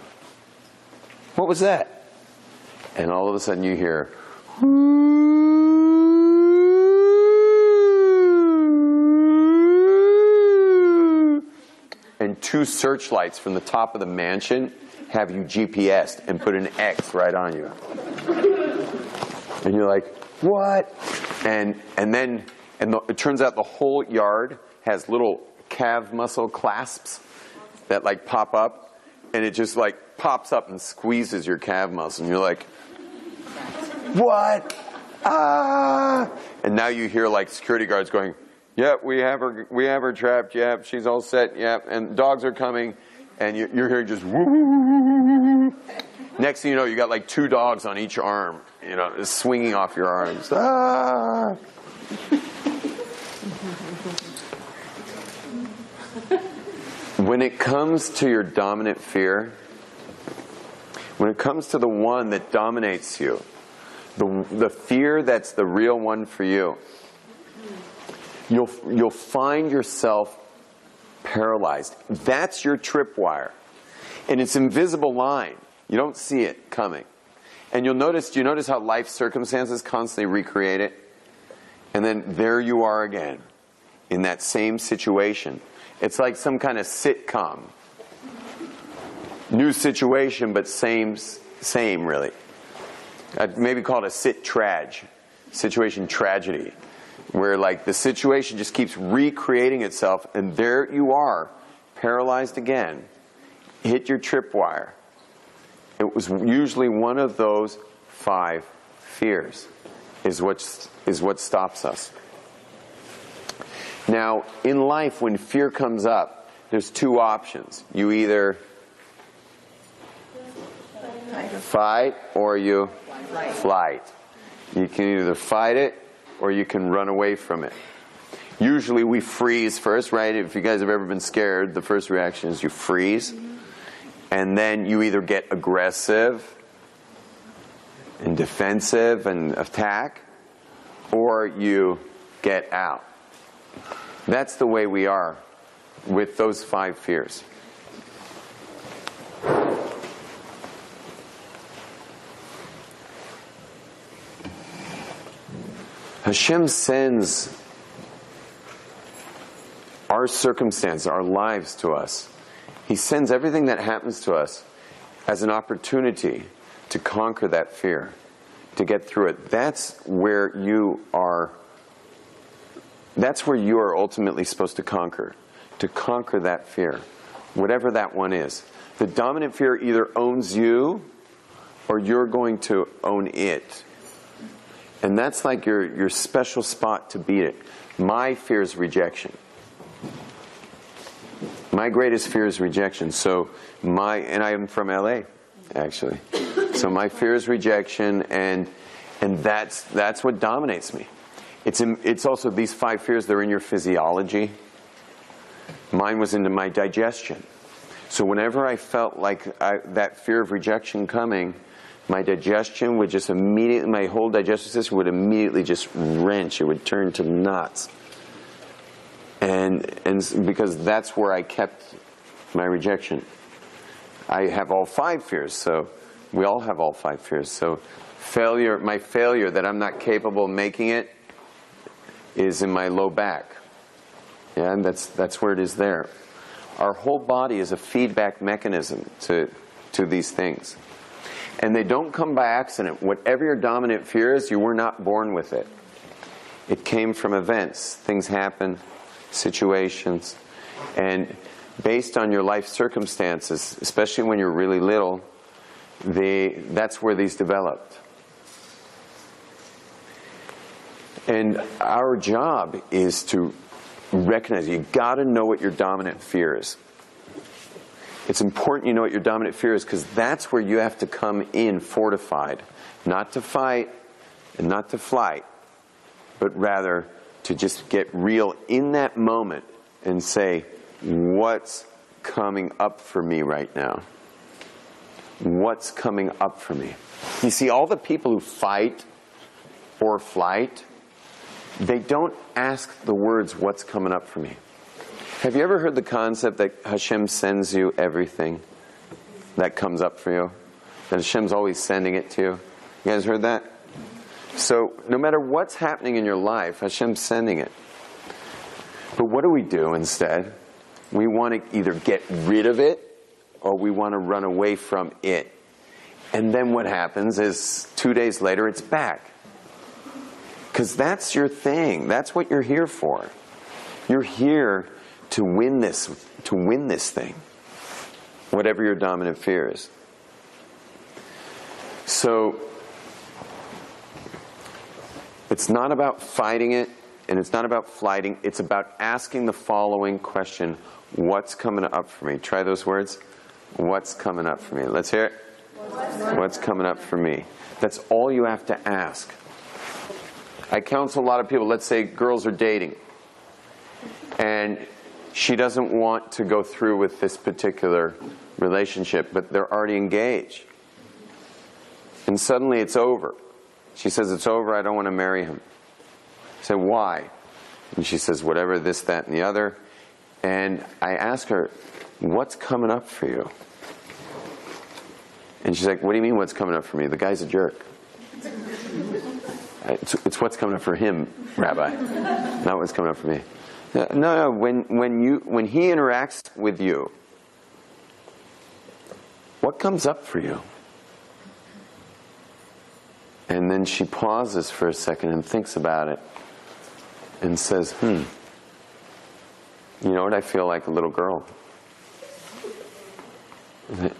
what was that? And all of a sudden you hear, and two searchlights from the top of the mansion have you GPSed and put an X right on you. And you're like, what? And then it turns out the whole yard has little calf muscle clasps that like pop up, and it just like pops up and squeezes your calf muscle, and you're like, what? Ah! And now you hear like security guards going, yep, we have her trapped, yep, she's all set, yep, and dogs are coming, and you're hearing just woo. Next thing you know, you got like two dogs on each arm, you know, swinging off your arms. Ah! When it comes to your dominant fear, when it comes to the one that dominates you, the fear that's the real one for you, you'll find yourself paralyzed. That's your tripwire. And it's invisible line. You don't see it coming. And you'll notice, do you notice how life circumstances constantly recreate it? And then there you are again in that same situation. It's like some kind of sitcom. New situation, but same really. I'd maybe call it a sit-trag, situation tragedy, where like the situation just keeps recreating itself, and there you are, paralyzed again. Hit your tripwire. It was usually one of those five fears is what stops us. Now, in life, when fear comes up, there's two options. You either fight or you flight. You can either fight it or you can run away from it. Usually we freeze first, right? If you guys have ever been scared, the first reaction is you freeze. And then you either get aggressive and defensive and attack, or you get out. That's the way we are with those five fears. Hashem sends our circumstance, our lives to us. He sends everything that happens to us as an opportunity to conquer that fear, to get through it. That's where you are ultimately supposed to conquer that fear, whatever that one is. The dominant fear either owns you or you're going to own it. And that's like your special spot to beat it. My fear is rejection. My greatest fear is rejection. So and I am from LA, actually. So my fear is rejection, and that's what dominates me. It's also these five fears, they're in your physiology. Mine was into my digestion. So whenever I felt like that fear of rejection coming, my digestion would just immediately, my whole digestive system would immediately just wrench. It would turn to knots. And because that's where I kept my rejection. I have all five fears, so we all have all five fears. So failure, my failure that I'm not capable of making it, is in my low back. Yeah, and that's where it is there. Our whole body is a feedback mechanism to these things. And they don't come by accident. Whatever your dominant fear is, you were not born with it. It came from events. Things happen, situations. And based on your life circumstances, especially when you're really little, that's where these developed. And our job is to recognize, you got to know what your dominant fear is. It's important you know what your dominant fear is, because that's where you have to come in fortified. Not to fight and not to flight, but rather to just get real in that moment and say, what's coming up for me right now? What's coming up for me? You see, all the people who fight or flight, they don't ask the words, what's coming up for me? Have you ever heard the concept that Hashem sends you everything that comes up for you? That Hashem's always sending it to you? You guys heard that? So no matter what's happening in your life, Hashem's sending it. But what do we do instead? We want to either get rid of it or we want to run away from it. And then what happens is 2 days later it's back. Because that's your thing. That's what you're here for. You're here to win this thing, whatever your dominant fear is. So it's not about fighting it, and it's not about flighting. It's about asking the following question, what's coming up for me? Try those words. What's coming up for me? Let's hear it. What's coming up for me? That's all you have to ask. I counsel a lot of people. Let's say girls are dating, and she doesn't want to go through with this particular relationship, but they're already engaged. And suddenly it's over. She says, it's over, I don't want to marry him. I say, why? And she says, whatever, this, that, and the other. And I ask her, what's coming up for you? And she's like, what do you mean what's coming up for me? The guy's a jerk. It's what's coming up for him, Rabbi, not what's coming up for me. No, when he interacts with you, what comes up for you? And then she pauses for a second and thinks about it and says, you know what, I feel like a little girl.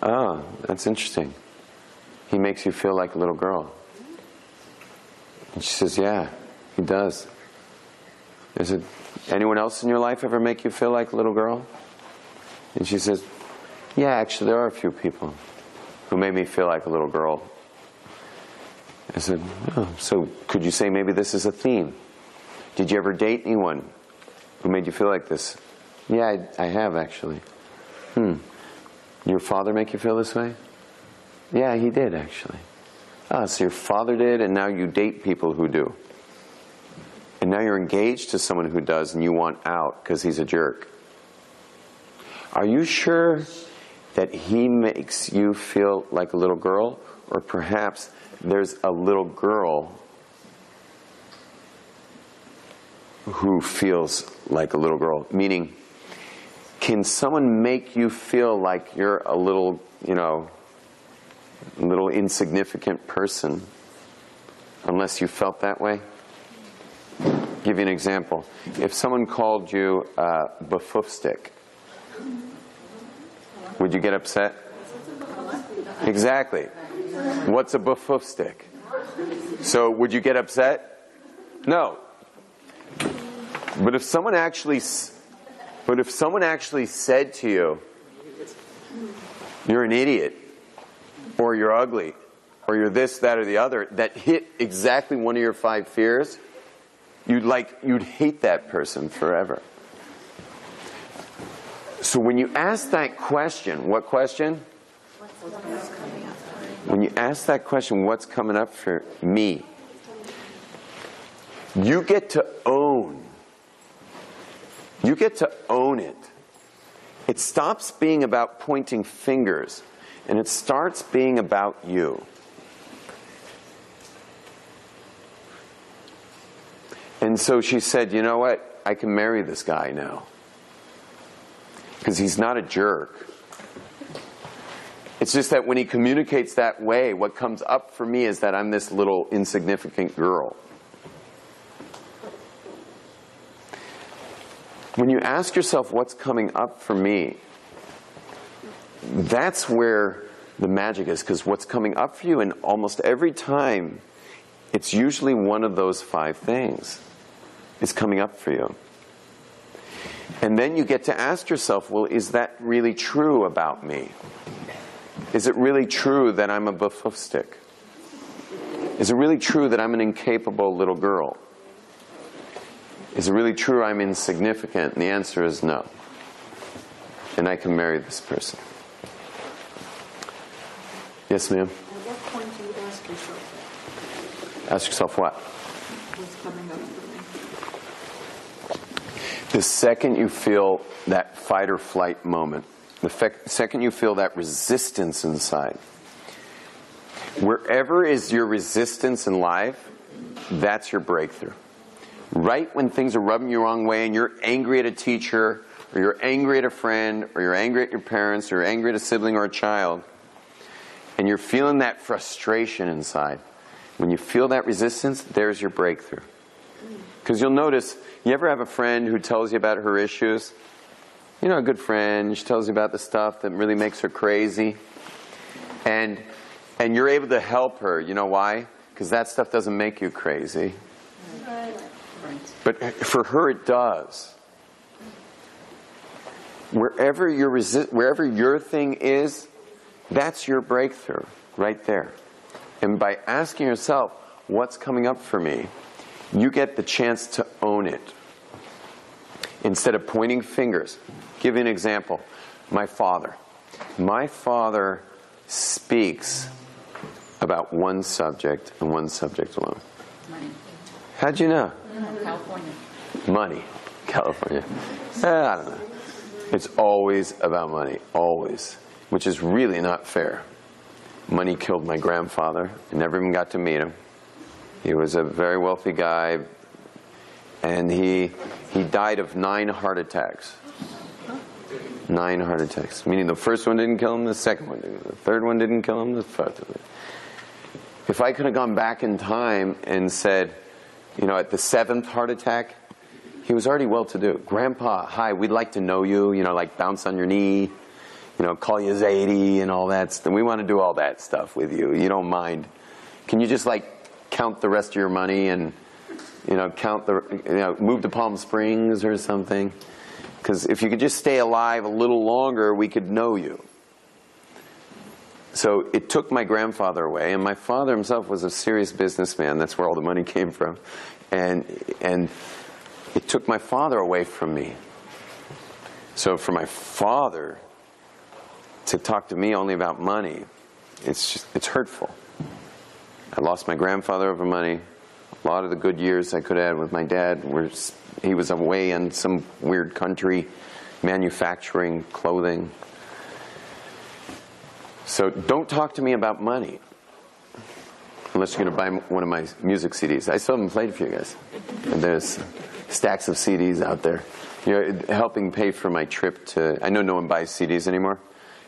Oh, that's interesting. He makes you feel like a little girl. And she says, yeah, he does. Is it anyone else in your life ever make you feel like a little girl? And she says, yeah, actually there are a few people who made me feel like a little girl. I said, oh, so could you say maybe this is a theme? Did you ever date anyone who made you feel like this? Yeah, I have actually. Your father make you feel this way? Yeah, he did actually. Ah, so your father did, and now you date people who do. And now you're engaged to someone who does, and you want out because he's a jerk. Are you sure that he makes you feel like a little girl? Or perhaps there's a little girl who feels like a little girl. Meaning, can someone make you feel like you're a little, you know, little insignificant person unless you felt that way? I'll give you an example. If someone called you befoofstick, would you get upset? Exactly. What's a befoofstick? So would you get upset? No. But if someone actually said to you, you're an idiot, or you're ugly, or you're this, that, or the other, that hit exactly one of your 5 fears, you'd hate that person forever. So when you ask that question, what question? When you ask that question, what's coming up for me? You get to own. You get to own it. It stops being about pointing fingers, and it starts being about you. And so she said, you know what? I can marry this guy now. Because he's not a jerk. It's just that when he communicates that way, what comes up for me is that I'm this little insignificant girl. When you ask yourself what's coming up for me, that's where the magic is, because what's coming up for you, and almost every time, it's usually one of those 5 things is coming up for you. And then you get to ask yourself, well, is that really true about me? Is it really true that I'm a befoofstick? Is it really true that I'm an incapable little girl? Is it really true I'm insignificant? And the answer is no. And I can marry this person. Yes, ma'am? At what point do you ask yourself that? Ask yourself what? What's coming up for me? The second you feel that fight or flight moment, the second you feel that resistance inside, wherever is your resistance in life, that's your breakthrough. Right when things are rubbing you the wrong way and you're angry at a teacher, or you're angry at a friend, or you're angry at your parents, or you're angry at a sibling or a child, and you're feeling that frustration inside, when you feel that resistance, there's your breakthrough. Because you'll notice, you ever have a friend who tells you about her issues? You know, a good friend, she tells you about the stuff that really makes her crazy. And you're able to help her. You know why? Because that stuff doesn't make you crazy. But for her, it does. Wherever your thing is, that's your breakthrough right there. And by asking yourself, what's coming up for me, you get the chance to own it. Instead of pointing fingers. Give you an example. My father. My father speaks about one subject and one subject alone. Money. How'd you know? California. Money. California. I don't know. It's always about money. Always. Which is really not fair. Money killed my grandfather. I never even got to meet him. He was a very wealthy guy. And he died of 9 heart attacks. 9 heart attacks. Meaning the first one didn't kill him, the second one didn't. The third one didn't kill him, the fourth one. If I could have gone back in time and said, you know, at the 7th heart attack, he was already well-to-do. Grandpa, hi, we'd like to know you. You know, like bounce on your knee. You know, call you Zadie and all that stuff. We want to do all that stuff with you. You don't mind. Can you just like count the rest of your money and... You know, move to Palm Springs or something. Because if you could just stay alive a little longer, we could know you. So it took my grandfather away, and my father himself was a serious businessman. That's where all the money came from. And it took my father away from me. So for my father to talk to me only about money, it's hurtful. I lost my grandfather over money. A lot of the good years I could have had with my dad were, he was away in some weird country, manufacturing clothing. So don't talk to me about money, unless you're going to buy one of my music CDs. I still haven't played for you guys. And there's stacks of CDs out there. You're helping pay for my trip to, I know no one buys CDs anymore,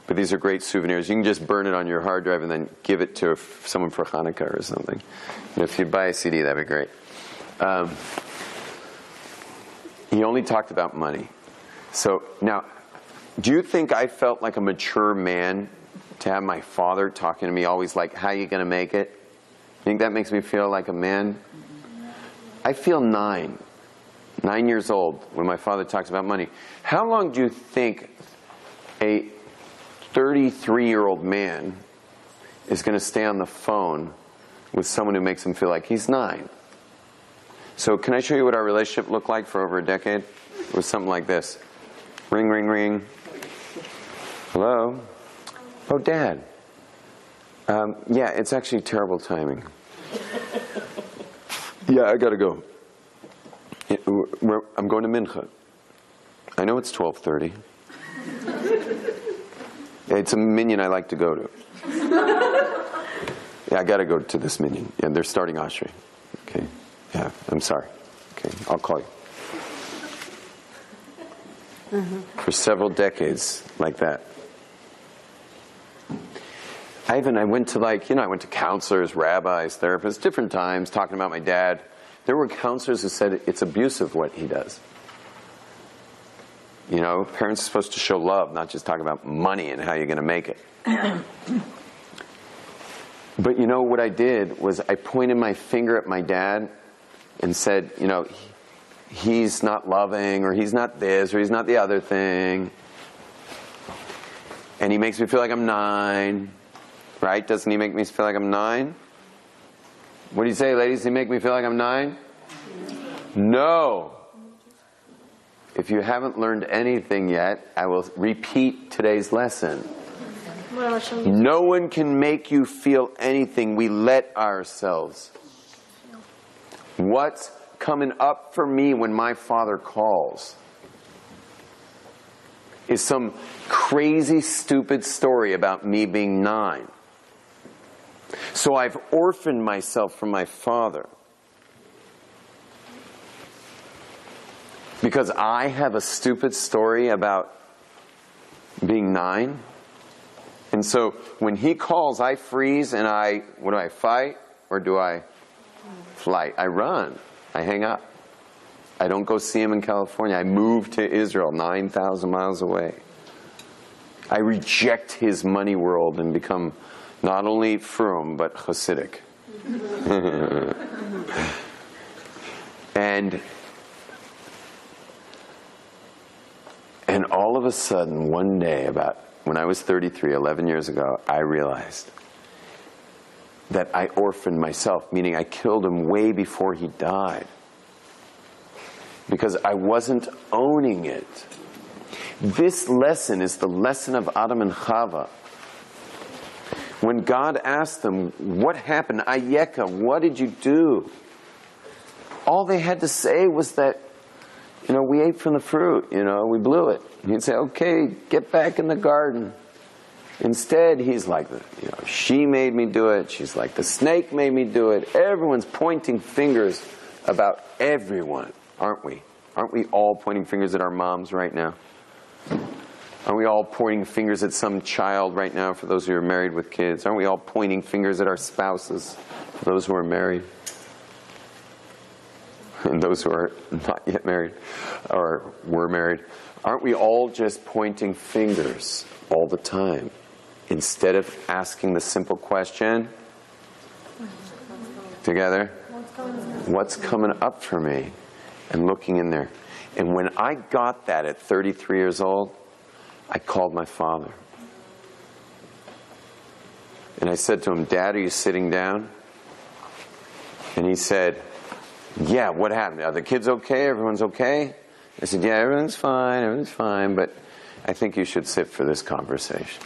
but these are great souvenirs. You can just burn it on your hard drive and then give it to someone for Hanukkah or something. And if you buy a CD, that'd be great. He only talked about money. So now, do you think I felt like a mature man to have my father talking to me always like, how you gonna make it? You think that makes me feel like a man? I feel 9 years old when my father talks about money. How long do you think a 33-year-old man is going to stay on the phone with someone who makes him feel like he's 9? So can I show you what our relationship looked like for over a decade? It was something like this. Ring, ring, ring. Hello? Oh, Dad. Yeah, it's actually terrible timing. Yeah, I got to go. I'm going to Mincha. I know it's 12:30. It's a minyan I like to go to. Yeah, I gotta go to this minyan. Yeah, they're starting Ashri. Okay. Yeah, I'm sorry. Okay, I'll call you. For several decades, like that. I went to I went to counselors, rabbis, therapists, different times, talking about my dad. There were counselors who said it's abusive what he does. You know, parents are supposed to show love, not just talk about money and how you're going to make it. But you know, what I did was I pointed my finger at my dad and said, you know, he's not loving, or he's not this, or he's not the other thing. And he makes me feel like I'm 9. Right? Doesn't he make me feel like I'm 9? What do you say, ladies? Does he make me feel like I'm 9? No. If you haven't learned anything yet, I will repeat today's lesson. No one can make you feel anything. We let ourselves. What's coming up for me when my Father calls is some crazy, stupid story about me being 9. So I've orphaned myself from my Father. Because I have a stupid story about being 9. And so when he calls, I freeze and what do I fight or do I flight? I run. I hang up. I don't go see him in California. I move to Israel, 9,000 miles away. I reject his money world and become not only frum, but Hasidic. And all of a sudden, one day, about when I was 33, 11 years ago, I realized that I orphaned myself, meaning I killed him way before he died. Because I wasn't owning it. This lesson is the lesson of Adam and Chava. When God asked them, what happened? Ayeka, what did you do? All they had to say was that, you know, we ate from the fruit, you know, we blew it. He'd say, okay, get back in the garden. Instead, he's like, you know, she made me do it. She's like, the snake made me do it. Everyone's pointing fingers about everyone, aren't we? Aren't we all pointing fingers at our moms right now? Aren't we all pointing fingers at some child right now, for those who are married with kids? Aren't we all pointing fingers at our spouses, for those who are married? And those who are not yet married, or were married, aren't we all just pointing fingers all the time? Instead of asking the simple question, together, what's coming up for me? And looking in there. And when I got that at 33 years old, I called my father. And I said to him, Dad, are you sitting down? And he said, yeah, what happened? Are the kids okay? Everyone's okay? I said, yeah, everything's fine, but I think you should sit for this conversation.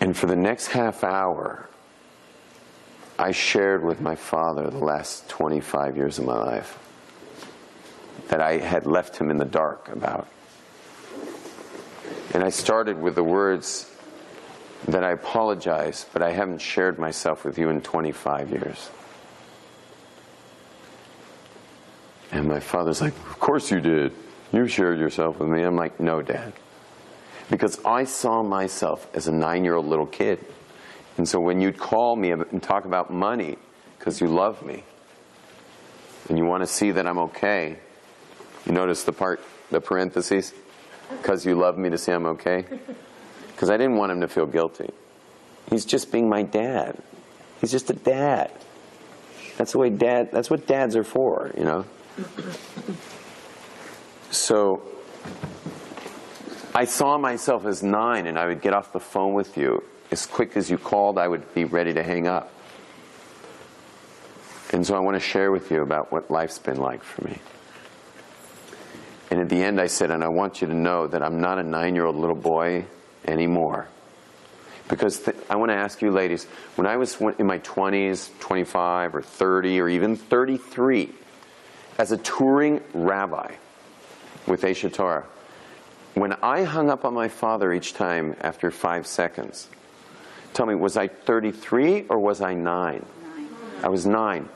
And for the next half hour, I shared with my father the last 25 years of my life that I had left him in the dark about. And I started with the words that I apologize, but I haven't shared myself with you in 25 years. And my father's like, of course you did. You shared yourself with me. I'm like, no, Dad. Because I saw myself as a 9-year-old little kid. And so when you'd call me and talk about money, because you love me, and you want to see that I'm okay, you notice the parentheses? Because you love me to see I'm okay? Because I didn't want him to feel guilty. He's just being my dad. He's just a dad. That's the way dad, that's what dads are for, you know? So I saw myself as 9, and I would get off the phone with you. As quick as you called, I would be ready to hang up. And so I want to share with you about what life's been like for me. And at the end I said, and I want you to know that I'm not a 9-year-old little boy anymore. Because I want to ask you ladies, when I was in my 20s, 25 or 30 or even 33, as a touring rabbi with Aish Torah, when I hung up on my father each time after 5 seconds, tell me, was I 33 or was I 9? I was 9.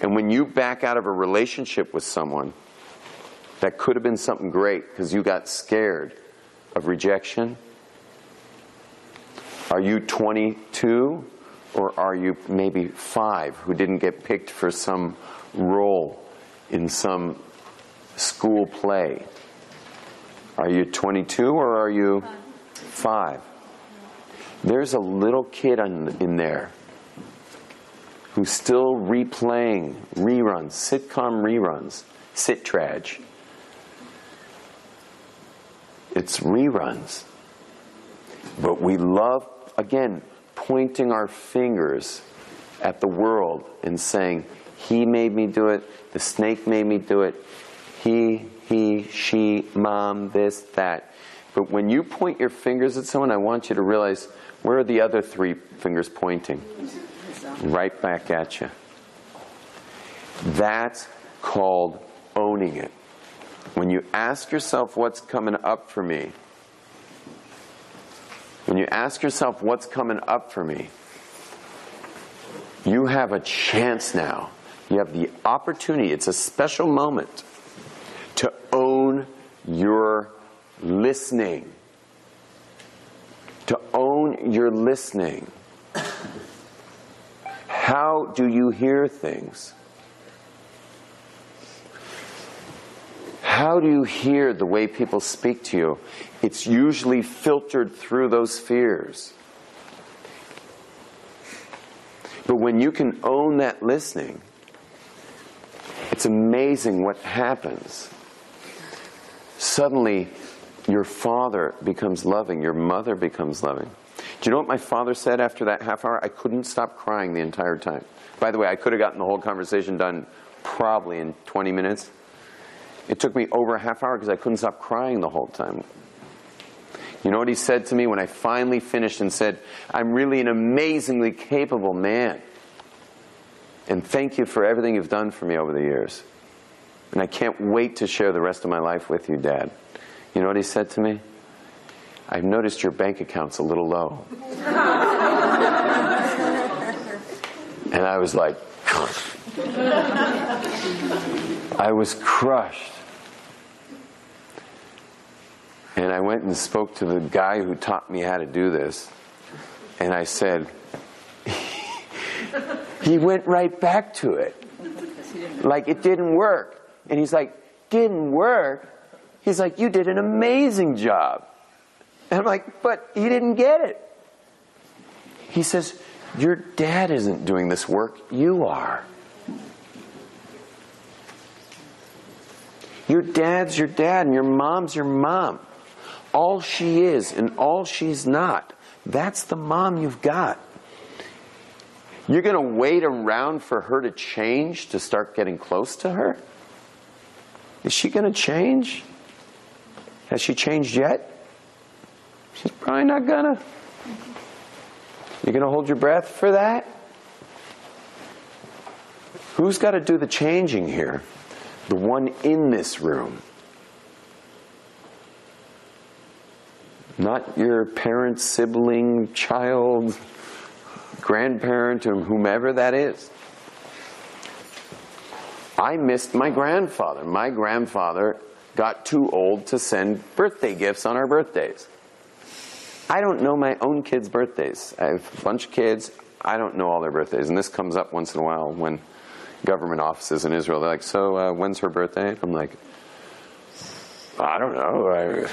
And when you back out of a relationship with someone, that could have been something great because you got scared of rejection. Are you 22 or are you maybe 5 who didn't get picked for some role in some school play? Are you 22 or are you 5? There's a little kid in there who's still replaying reruns, sitcom reruns, sit-trage. It's reruns. But we love, again, pointing our fingers at the world and saying, He made me do it. The snake made me do it. He, she, mom, this, that. But when you point your fingers at someone, I want you to realize, where are the other three fingers pointing? Right back at you. That's called owning it. When you ask yourself, what's coming up for me? When you ask yourself, what's coming up for me? You have a chance now. You have the opportunity. It's a special moment to own your listening. To own your listening. How do you hear things? How do you hear the way people speak to you? It's usually filtered through those fears. But when you can own that listening, it's amazing what happens. Suddenly, your father becomes loving. Your mother becomes loving. Do you know what my father said after that half hour? I couldn't stop crying the entire time. By the way, I could have gotten the whole conversation done probably in 20 minutes. It took me over a half hour because I couldn't stop crying the whole time. You know what he said to me when I finally finished and said, I'm really an amazingly capable man. And thank you for everything you've done for me over the years. And I can't wait to share the rest of my life with you, Dad. You know what he said to me? I've noticed your bank account's a little low. And I was like, I was crushed. And I went and spoke to the guy who taught me how to do this. And I said, he went right back to it. Like it didn't work. And he's like, didn't work? He's like, you did an amazing job. And I'm like, but he didn't get it. He says, your dad isn't doing this work, you are. Your dad's your dad and your mom's your mom. All she is and all she's not. That's the mom you've got. You're going to wait around for her to change to start getting close to her? Is she going to change? Has she changed yet? She's probably not going to. You're going to hold your breath for that? Who's got to do the changing here? The one in this room. Not your parent, sibling, child, grandparent, or whomever that is. I missed my grandfather. My grandfather got too old to send birthday gifts on our birthdays. I don't know my own kids' birthdays. I have a bunch of kids. I don't know all their birthdays. And this comes up once in a while when government offices in Israel, they're like, so when's her birthday? I'm like, I don't know.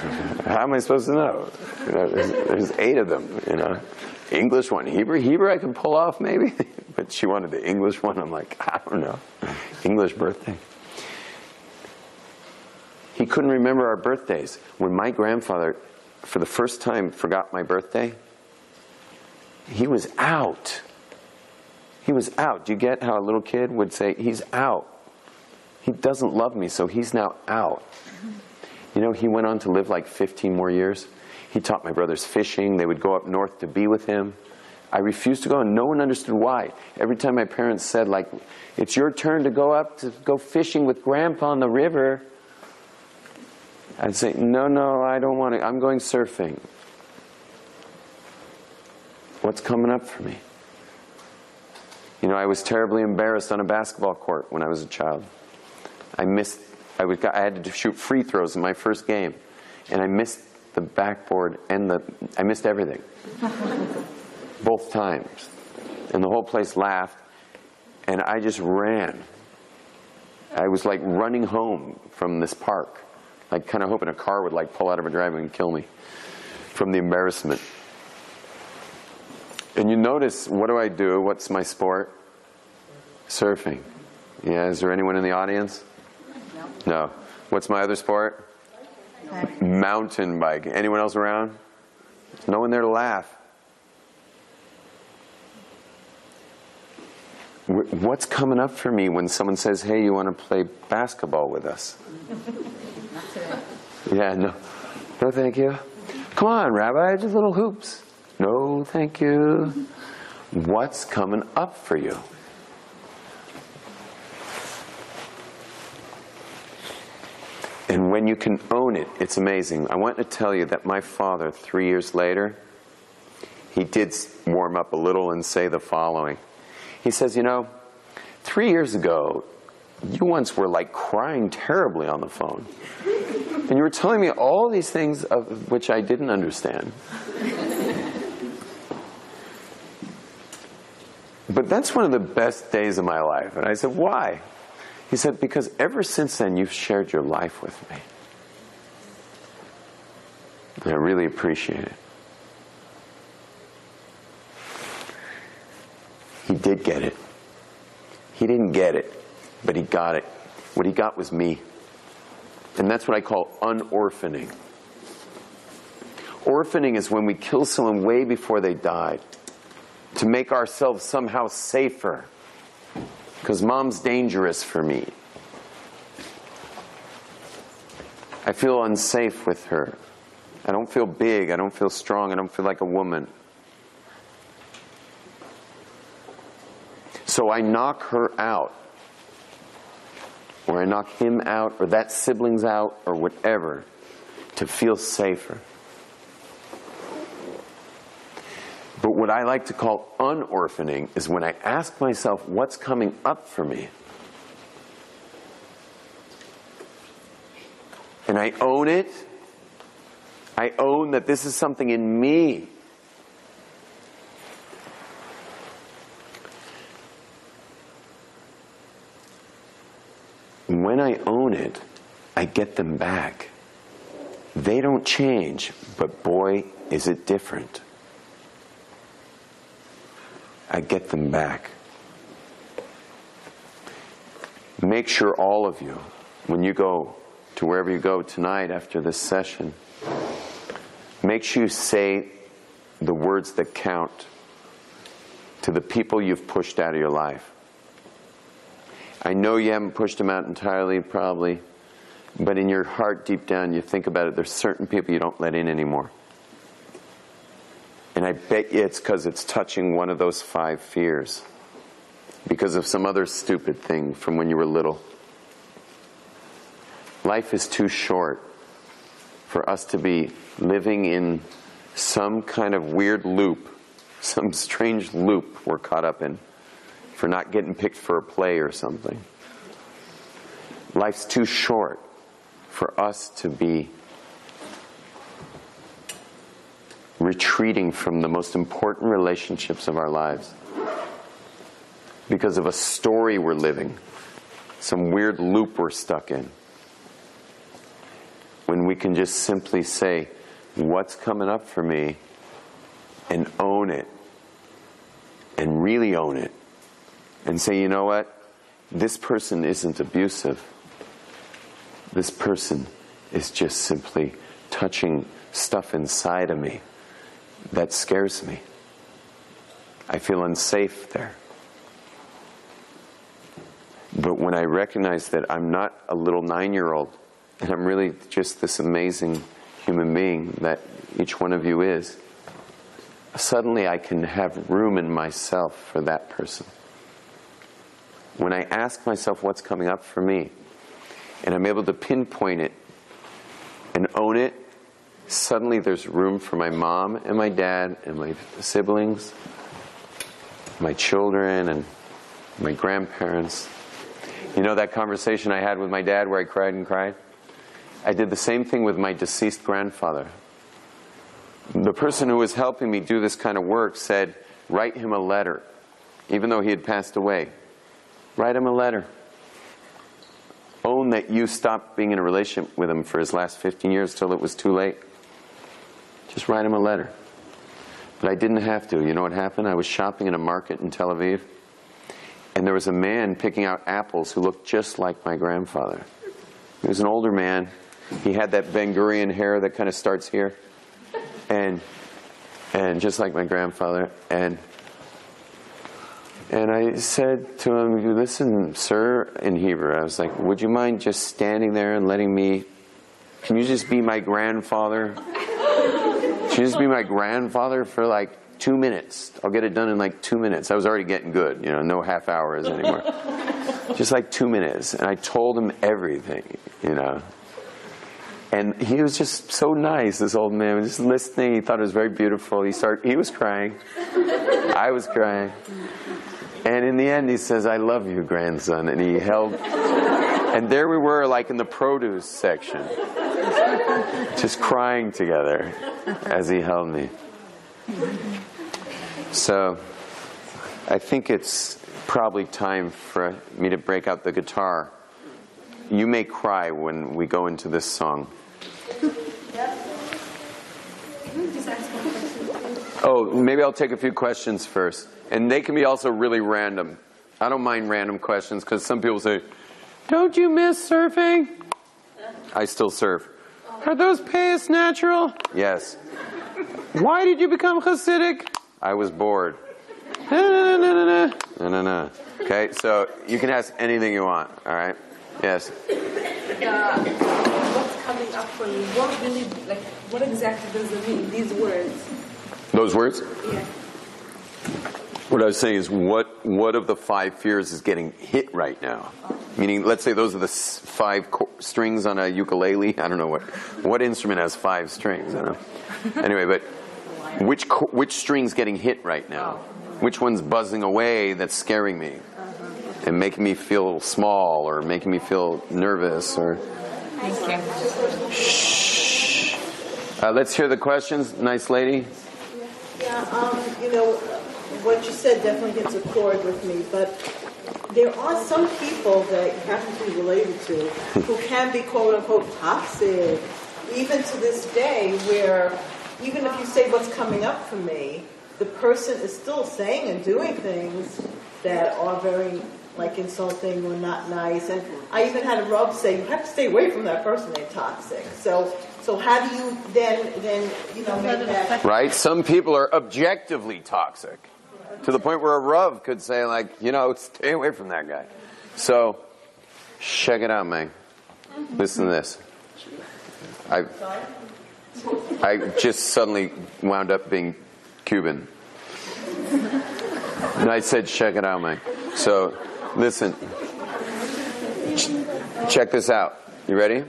How am I supposed to know? You know, there's 8 of them, you know. English one, Hebrew I can pull off maybe, but she wanted the English one. I'm like, I don't know. English birthday. He couldn't remember our birthdays. When my grandfather, for the first time, forgot my birthday, he was out. He was out. Do you get how a little kid would say, he's out. He doesn't love me, so he's now out. You know, he went on to live like 15 more years. He taught my brothers fishing. They would go up north to be with him. I refused to go, and no one understood why. Every time my parents said, like, it's your turn to go up to go fishing with Grandpa on the river, I'd say, no, I don't want to. I'm going surfing. What's coming up for me? You know, I was terribly embarrassed on a basketball court when I was a child. I had to shoot free throws in my first game, and I missed the backboard and I missed everything. Both times. And the whole place laughed, and I just ran. I was like running home from this park, like kind of hoping a car would like pull out of a driveway and kill me from the embarrassment. And you notice, what do I do? What's my sport? Surfing. Yeah, is there anyone in the audience? No. What's my other sport? Mountain biking. Anyone else around? No one there to laugh. What's coming up for me when someone says, hey, you want to play basketball with us? Not today. Yeah, no. No, thank you. Come on, Rabbi, just little hoops. No, thank you. What's coming up for you? And when you can own it, it's amazing. I want to tell you that my father, 3 years later, he did warm up a little and say the following. He says, you know, 3 years ago, you once were like crying terribly on the phone. And you were telling me all these things of which I didn't understand. But that's one of the best days of my life. And I said, why? He said, because ever since then, you've shared your life with me. And I really appreciate it. He did get it. He didn't get it, but he got it. What he got was me. And that's what I call unorphaning. Orphaning is when we kill someone way before they died to make ourselves somehow safer. Because mom's dangerous for me. I feel unsafe with her. I don't feel big. I don't feel strong. I don't feel like a woman. So I knock her out. Or I knock him out, or that sibling's out, or whatever, to feel safer. But what I like to call unorphaning is when I ask myself, what's coming up for me? And I own it. I own that this is something in me. When I own it, I get them back. They don't change, but boy, is it different. I get them back. Make sure all of you, when you go to wherever you go tonight after this session, make sure you say the words that count to the people you've pushed out of your life. I know you haven't pushed them out entirely, probably, but in your heart, deep down, you think about it, there's certain people you don't let in anymore. And I bet you it's because it's touching one of those 5 fears. Because of some other stupid thing from when you were little. Life is too short for us to be living in some kind of weird loop, some strange loop we're caught up in, for not getting picked for a play or something. Life's too short for us to be retreating from the most important relationships of our lives because of a story we're living, some weird loop we're stuck in. When we can just simply say, what's coming up for me, and own it, and really own it, and say, you know what, this person isn't abusive. This person is just simply touching stuff inside of me that scares me. I feel unsafe there. But when I recognize that I'm not a little 9-year-old, and I'm really just this amazing human being that each one of you is, suddenly I can have room in myself for that person. When I ask myself what's coming up for me, and I'm able to pinpoint it and own it, suddenly there's room for my mom and my dad and my siblings, my children and my grandparents. You know that conversation I had with my dad where I cried and cried? I did the same thing with my deceased grandfather. The person who was helping me do this kind of work said, write him a letter, even though he had passed away. Write him a letter. Own that you stopped being in a relationship with him for his last 15 years till it was too late. Just write him a letter. But I didn't have to. You know what happened? I was shopping in a market in Tel Aviv, and there was a man picking out apples who looked just like my grandfather. He was an older man. He had that Ben-Gurion hair that kind of starts here, and just like my grandfather. And And I said to him, listen, sir, in Hebrew, I was like, would you mind just standing there and letting me, can you just be my grandfather? Can you just be my grandfather for like 2 minutes? I'll get it done in like 2 minutes. I was already getting good, you know, no half hours anymore. Just like 2 minutes. And I told him everything, you know. And he was just so nice, this old man, just listening. He thought it was very beautiful. He was crying. I was crying. And in the end, he says, I love you, grandson. And he held, and there we were, like in the produce section, just crying together as he held me. So I think it's probably time for me to break out the guitar. You may cry when we go into this song. Oh, maybe I'll take a few questions first. And they can be also really random. I don't mind random questions because some people say, don't you miss surfing? I still surf. Are those payas natural? Yes. Why did you become Hasidic? I was bored. No. Okay, so you can ask anything you want, all right? Yes. What's coming up for you? What really, like, what exactly does it mean? These words. Those words? Yeah. What I was saying is, what of the 5 fears is getting hit right now? Oh. Meaning, let's say those are the 5 strings on a ukulele. I don't know what instrument has 5 strings. I don't know. Anyway, but which string's getting hit right now? Oh. Which one's buzzing away? That's scaring me. And making me feel small, or making me feel nervous, or... Shh. Let's hear the questions. Nice lady. Yeah, you know, what you said definitely hits a chord with me, but there are some people that you happen to be related to who can be quote-unquote toxic, even to this day, where even if you say what's coming up for me, the person is still saying and doing things that are very... like insulting or not nice. And I even had a rub say, you have to stay away from that person, they're toxic. So how do you then you know, make that... Right, some people are objectively toxic, to the point where a rub could say, like, you know, stay away from that guy. So, check it out, man. Listen to this. I just suddenly wound up being Cuban. And I said, check it out, man. So... Listen, check this out. You ready?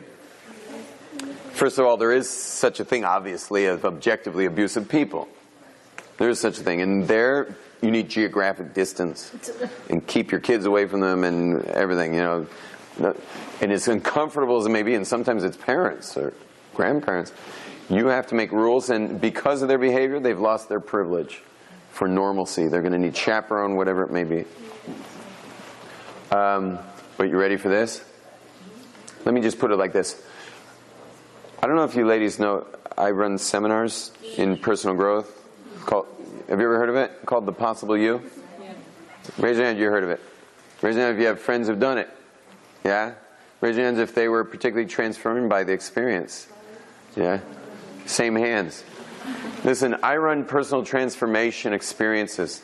First of all, there is such a thing, obviously, of objectively abusive people. There is such a thing. And there, you need geographic distance. And keep your kids away from them and everything, you know. And as uncomfortable as it may be, and sometimes it's parents or grandparents, you have to make rules. And because of their behavior, they've lost their privilege for normalcy. They're going to need chaperone, whatever it may be. But you ready for this? Let me just put it like this. I don't know if you ladies know, I run seminars in personal growth. Have you ever heard of it? Called The Possible You? Yeah. Raise your hand if you heard of it. Raise your hand if you have friends who've done it. Yeah? Raise your hands if they were particularly transformed by the experience. Yeah? Same hands. Listen, I run personal transformation experiences.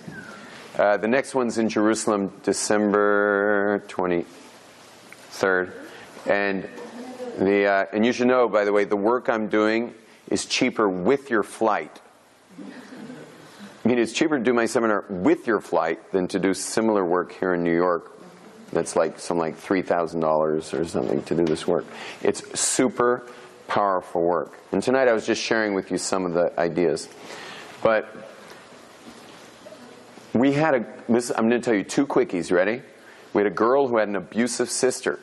The next one's in Jerusalem, December 23rd. And and you should know, by the way, the work I'm doing is cheaper with your flight. I mean, it's cheaper to do my seminar with your flight than to do similar work here in New York. That's like some like $3,000 or something to do this work. It's super powerful work. And tonight I was just sharing with you some of the ideas. But... I'm going to tell you 2 quickies, ready? We had a girl who had an abusive sister.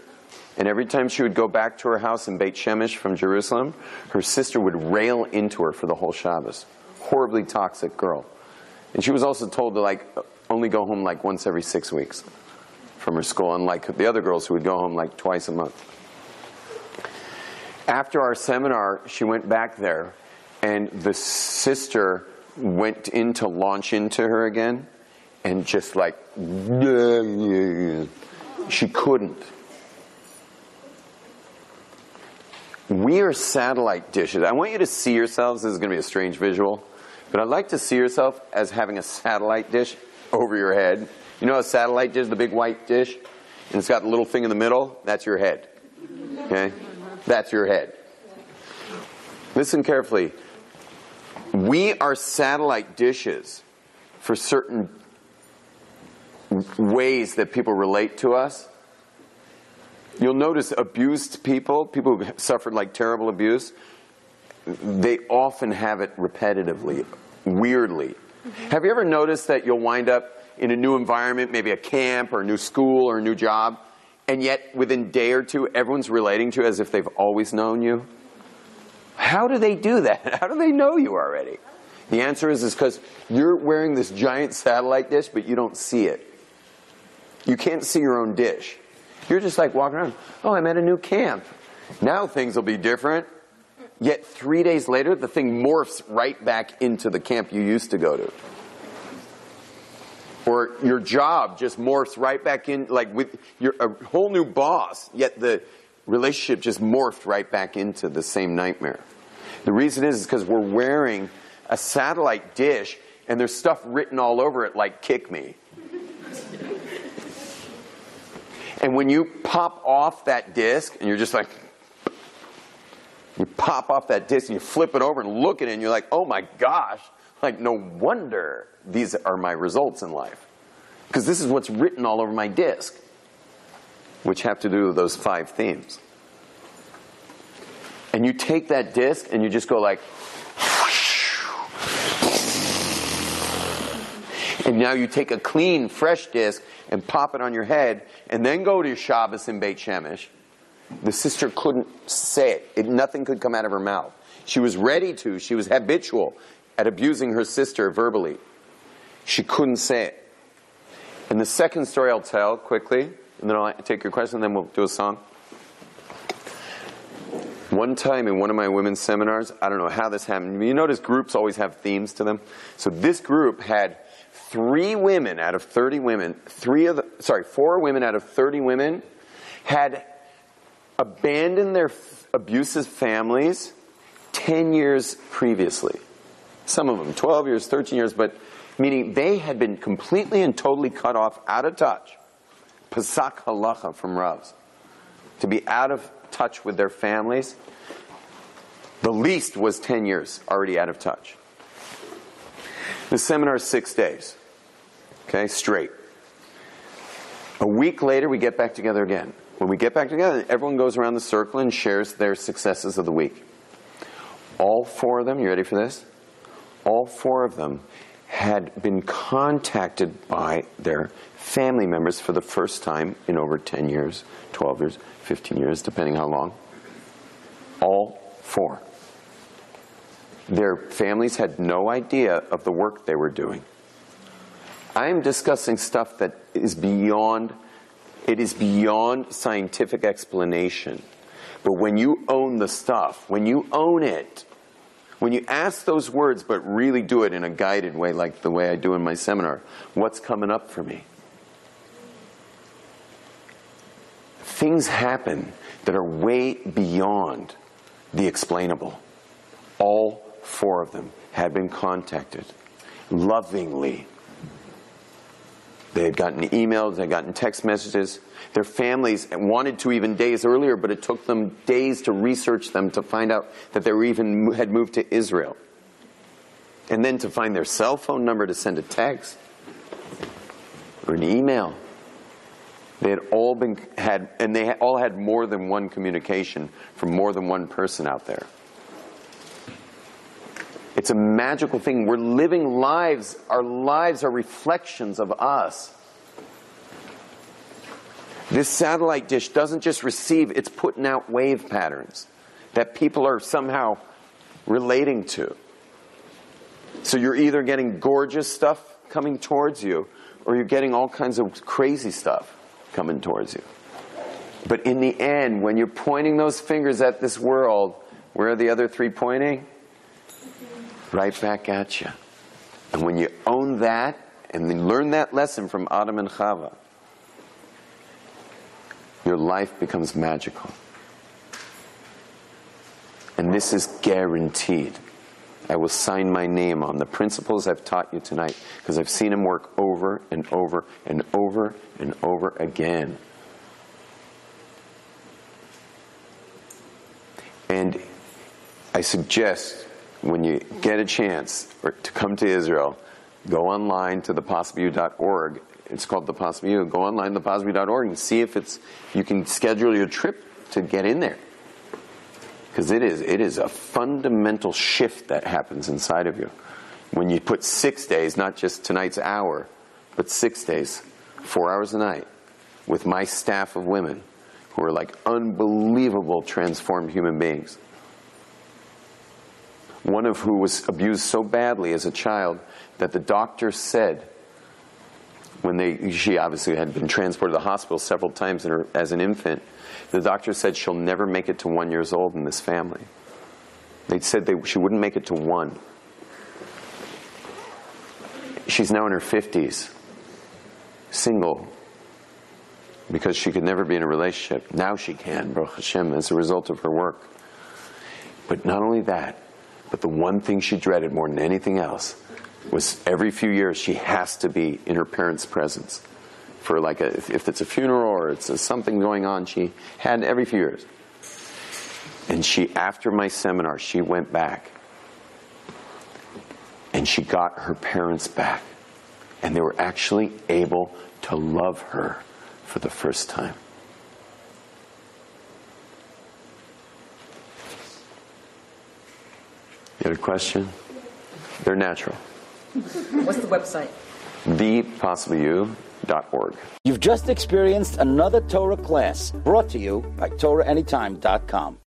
And every time she would go back to her house in Beit Shemesh from Jerusalem, her sister would rail into her for the whole Shabbos. Horribly toxic girl. And she was also told to, like, only go home like once every 6 weeks from her school, unlike the other girls who would go home like twice a month. After our seminar, she went back there, and the sister went in to launch into her again. And just like, she couldn't. We are satellite dishes. I want you to see yourselves, this is going to be a strange visual, but I'd like to see yourself as having a satellite dish over your head. You know a satellite dish, the big white dish, and it's got a little thing in the middle? That's your head. Okay? That's your head. Listen carefully. We are satellite dishes for certain ways that people relate to us. You'll notice abused people, people who have suffered like terrible abuse, they often have it repetitively, weirdly. Have you ever noticed that you'll wind up in a new environment, maybe a camp or a new school or a new job, and yet within a day or two, everyone's relating to you as if they've always known you? How do they do that? How do they know you already? The answer is because you're wearing this giant satellite dish, but you don't see it. You can't see your own dish. You're just like walking around, oh, I'm at a new camp. Now things will be different. Yet 3 days later, the thing morphs right back into the camp you used to go to. Or your job just morphs right back in, like with your, a whole new boss, yet the relationship just morphed right back into the same nightmare. The reason is because we're wearing a satellite dish and there's stuff written all over it like, kick me. And when you pop off that disc and you're just like, you pop off that disc and you flip it over and look at it and you're like, oh my gosh, like no wonder these are my results in life. Because this is what's written all over my disc, which have to do with those five themes. And you take that disc and you just go like, and now you take a clean, fresh disc and pop it on your head and then go to Shabbos in Beit Shemesh. The sister couldn't say it. Nothing could come out of her mouth. She was ready to. She was habitual at abusing her sister verbally. She couldn't say it. And the second story I'll tell quickly, and then I'll take your question, and then we'll do a song. One time in one of my women's seminars, I don't know how this happened. You notice groups always have themes to them. So this group had 4 women out of 30 women had abandoned their abusive families 10 years previously. Some of them 12 years, 13 years, but meaning they had been completely and totally cut off, out of touch. Pesach halacha from Ravs. To be out of touch with their families, the least was 10 years already out of touch. The seminar is 6 days, okay, straight. A week later, we get back together again. When we get back together, everyone goes around the circle and shares their successes of the week. All four of them, you ready for this? All four of them had been contacted by their family members for the first time in over 10 years, 12 years, 15 years, depending how long. All four. Their families had no idea of the work they were doing. I am discussing stuff that is beyond, it is beyond scientific explanation. But when you own the stuff, when you own it, when you ask those words, but really do it in a guided way, like the way I do in my seminar, what's coming up for me? Things happen that are way beyond the explainable. All four of them had been contacted lovingly. They had gotten emails, they had gotten text messages. Their families wanted to even days earlier, but it took them days to research them to find out that they were even had moved to Israel. And then to find their cell phone number to send a text or an email. They had all been had, and they all had more than one communication from more than one person out there. It's a magical thing. We're living lives. Our lives are reflections of us. This satellite dish doesn't just receive, it's putting out wave patterns that people are somehow relating to. So you're either getting gorgeous stuff coming towards you, or you're getting all kinds of crazy stuff coming towards you. But in the end, when you're pointing those fingers at this world, where are the other three pointing? Right back at you. And when you own that and then learn that lesson from Adam and Chava, your life becomes magical. And this is guaranteed. I will sign my name on the principles I've taught you tonight, because I've seen him work over and over and over and over again. And I suggest when you get a chance to come to Israel, go online to thepossibleyou.org. It's called The Possible You. Go online to thepossibleyou.org and see if it's you can schedule your trip to get in there. Because it is a fundamental shift that happens inside of you when you put 6 days, not just tonight's hour, but 6 days, 4 hours a night, with my staff of women who are like unbelievable transformed human beings. One of who was abused so badly as a child that the doctor said, when she obviously had been transported to the hospital several times as an infant, the doctor said she'll never make it to 1 year old in this family. They said she wouldn't make it to 1. She's now in her 50s, single, because she could never be in a relationship. Now she can, Baruch Hashem, as a result of her work. But not only that, but the one thing she dreaded more than anything else was every few years she has to be in her parents' presence. For like, if it's a funeral or it's something going on, she had every few years. And she, after my seminar, she went back. And she got her parents back. And they were actually able to love her for the first time. You had a question? They're natural. What's the website? thepossibleyou.org. You've just experienced another Torah class brought to you by TorahAnytime.com.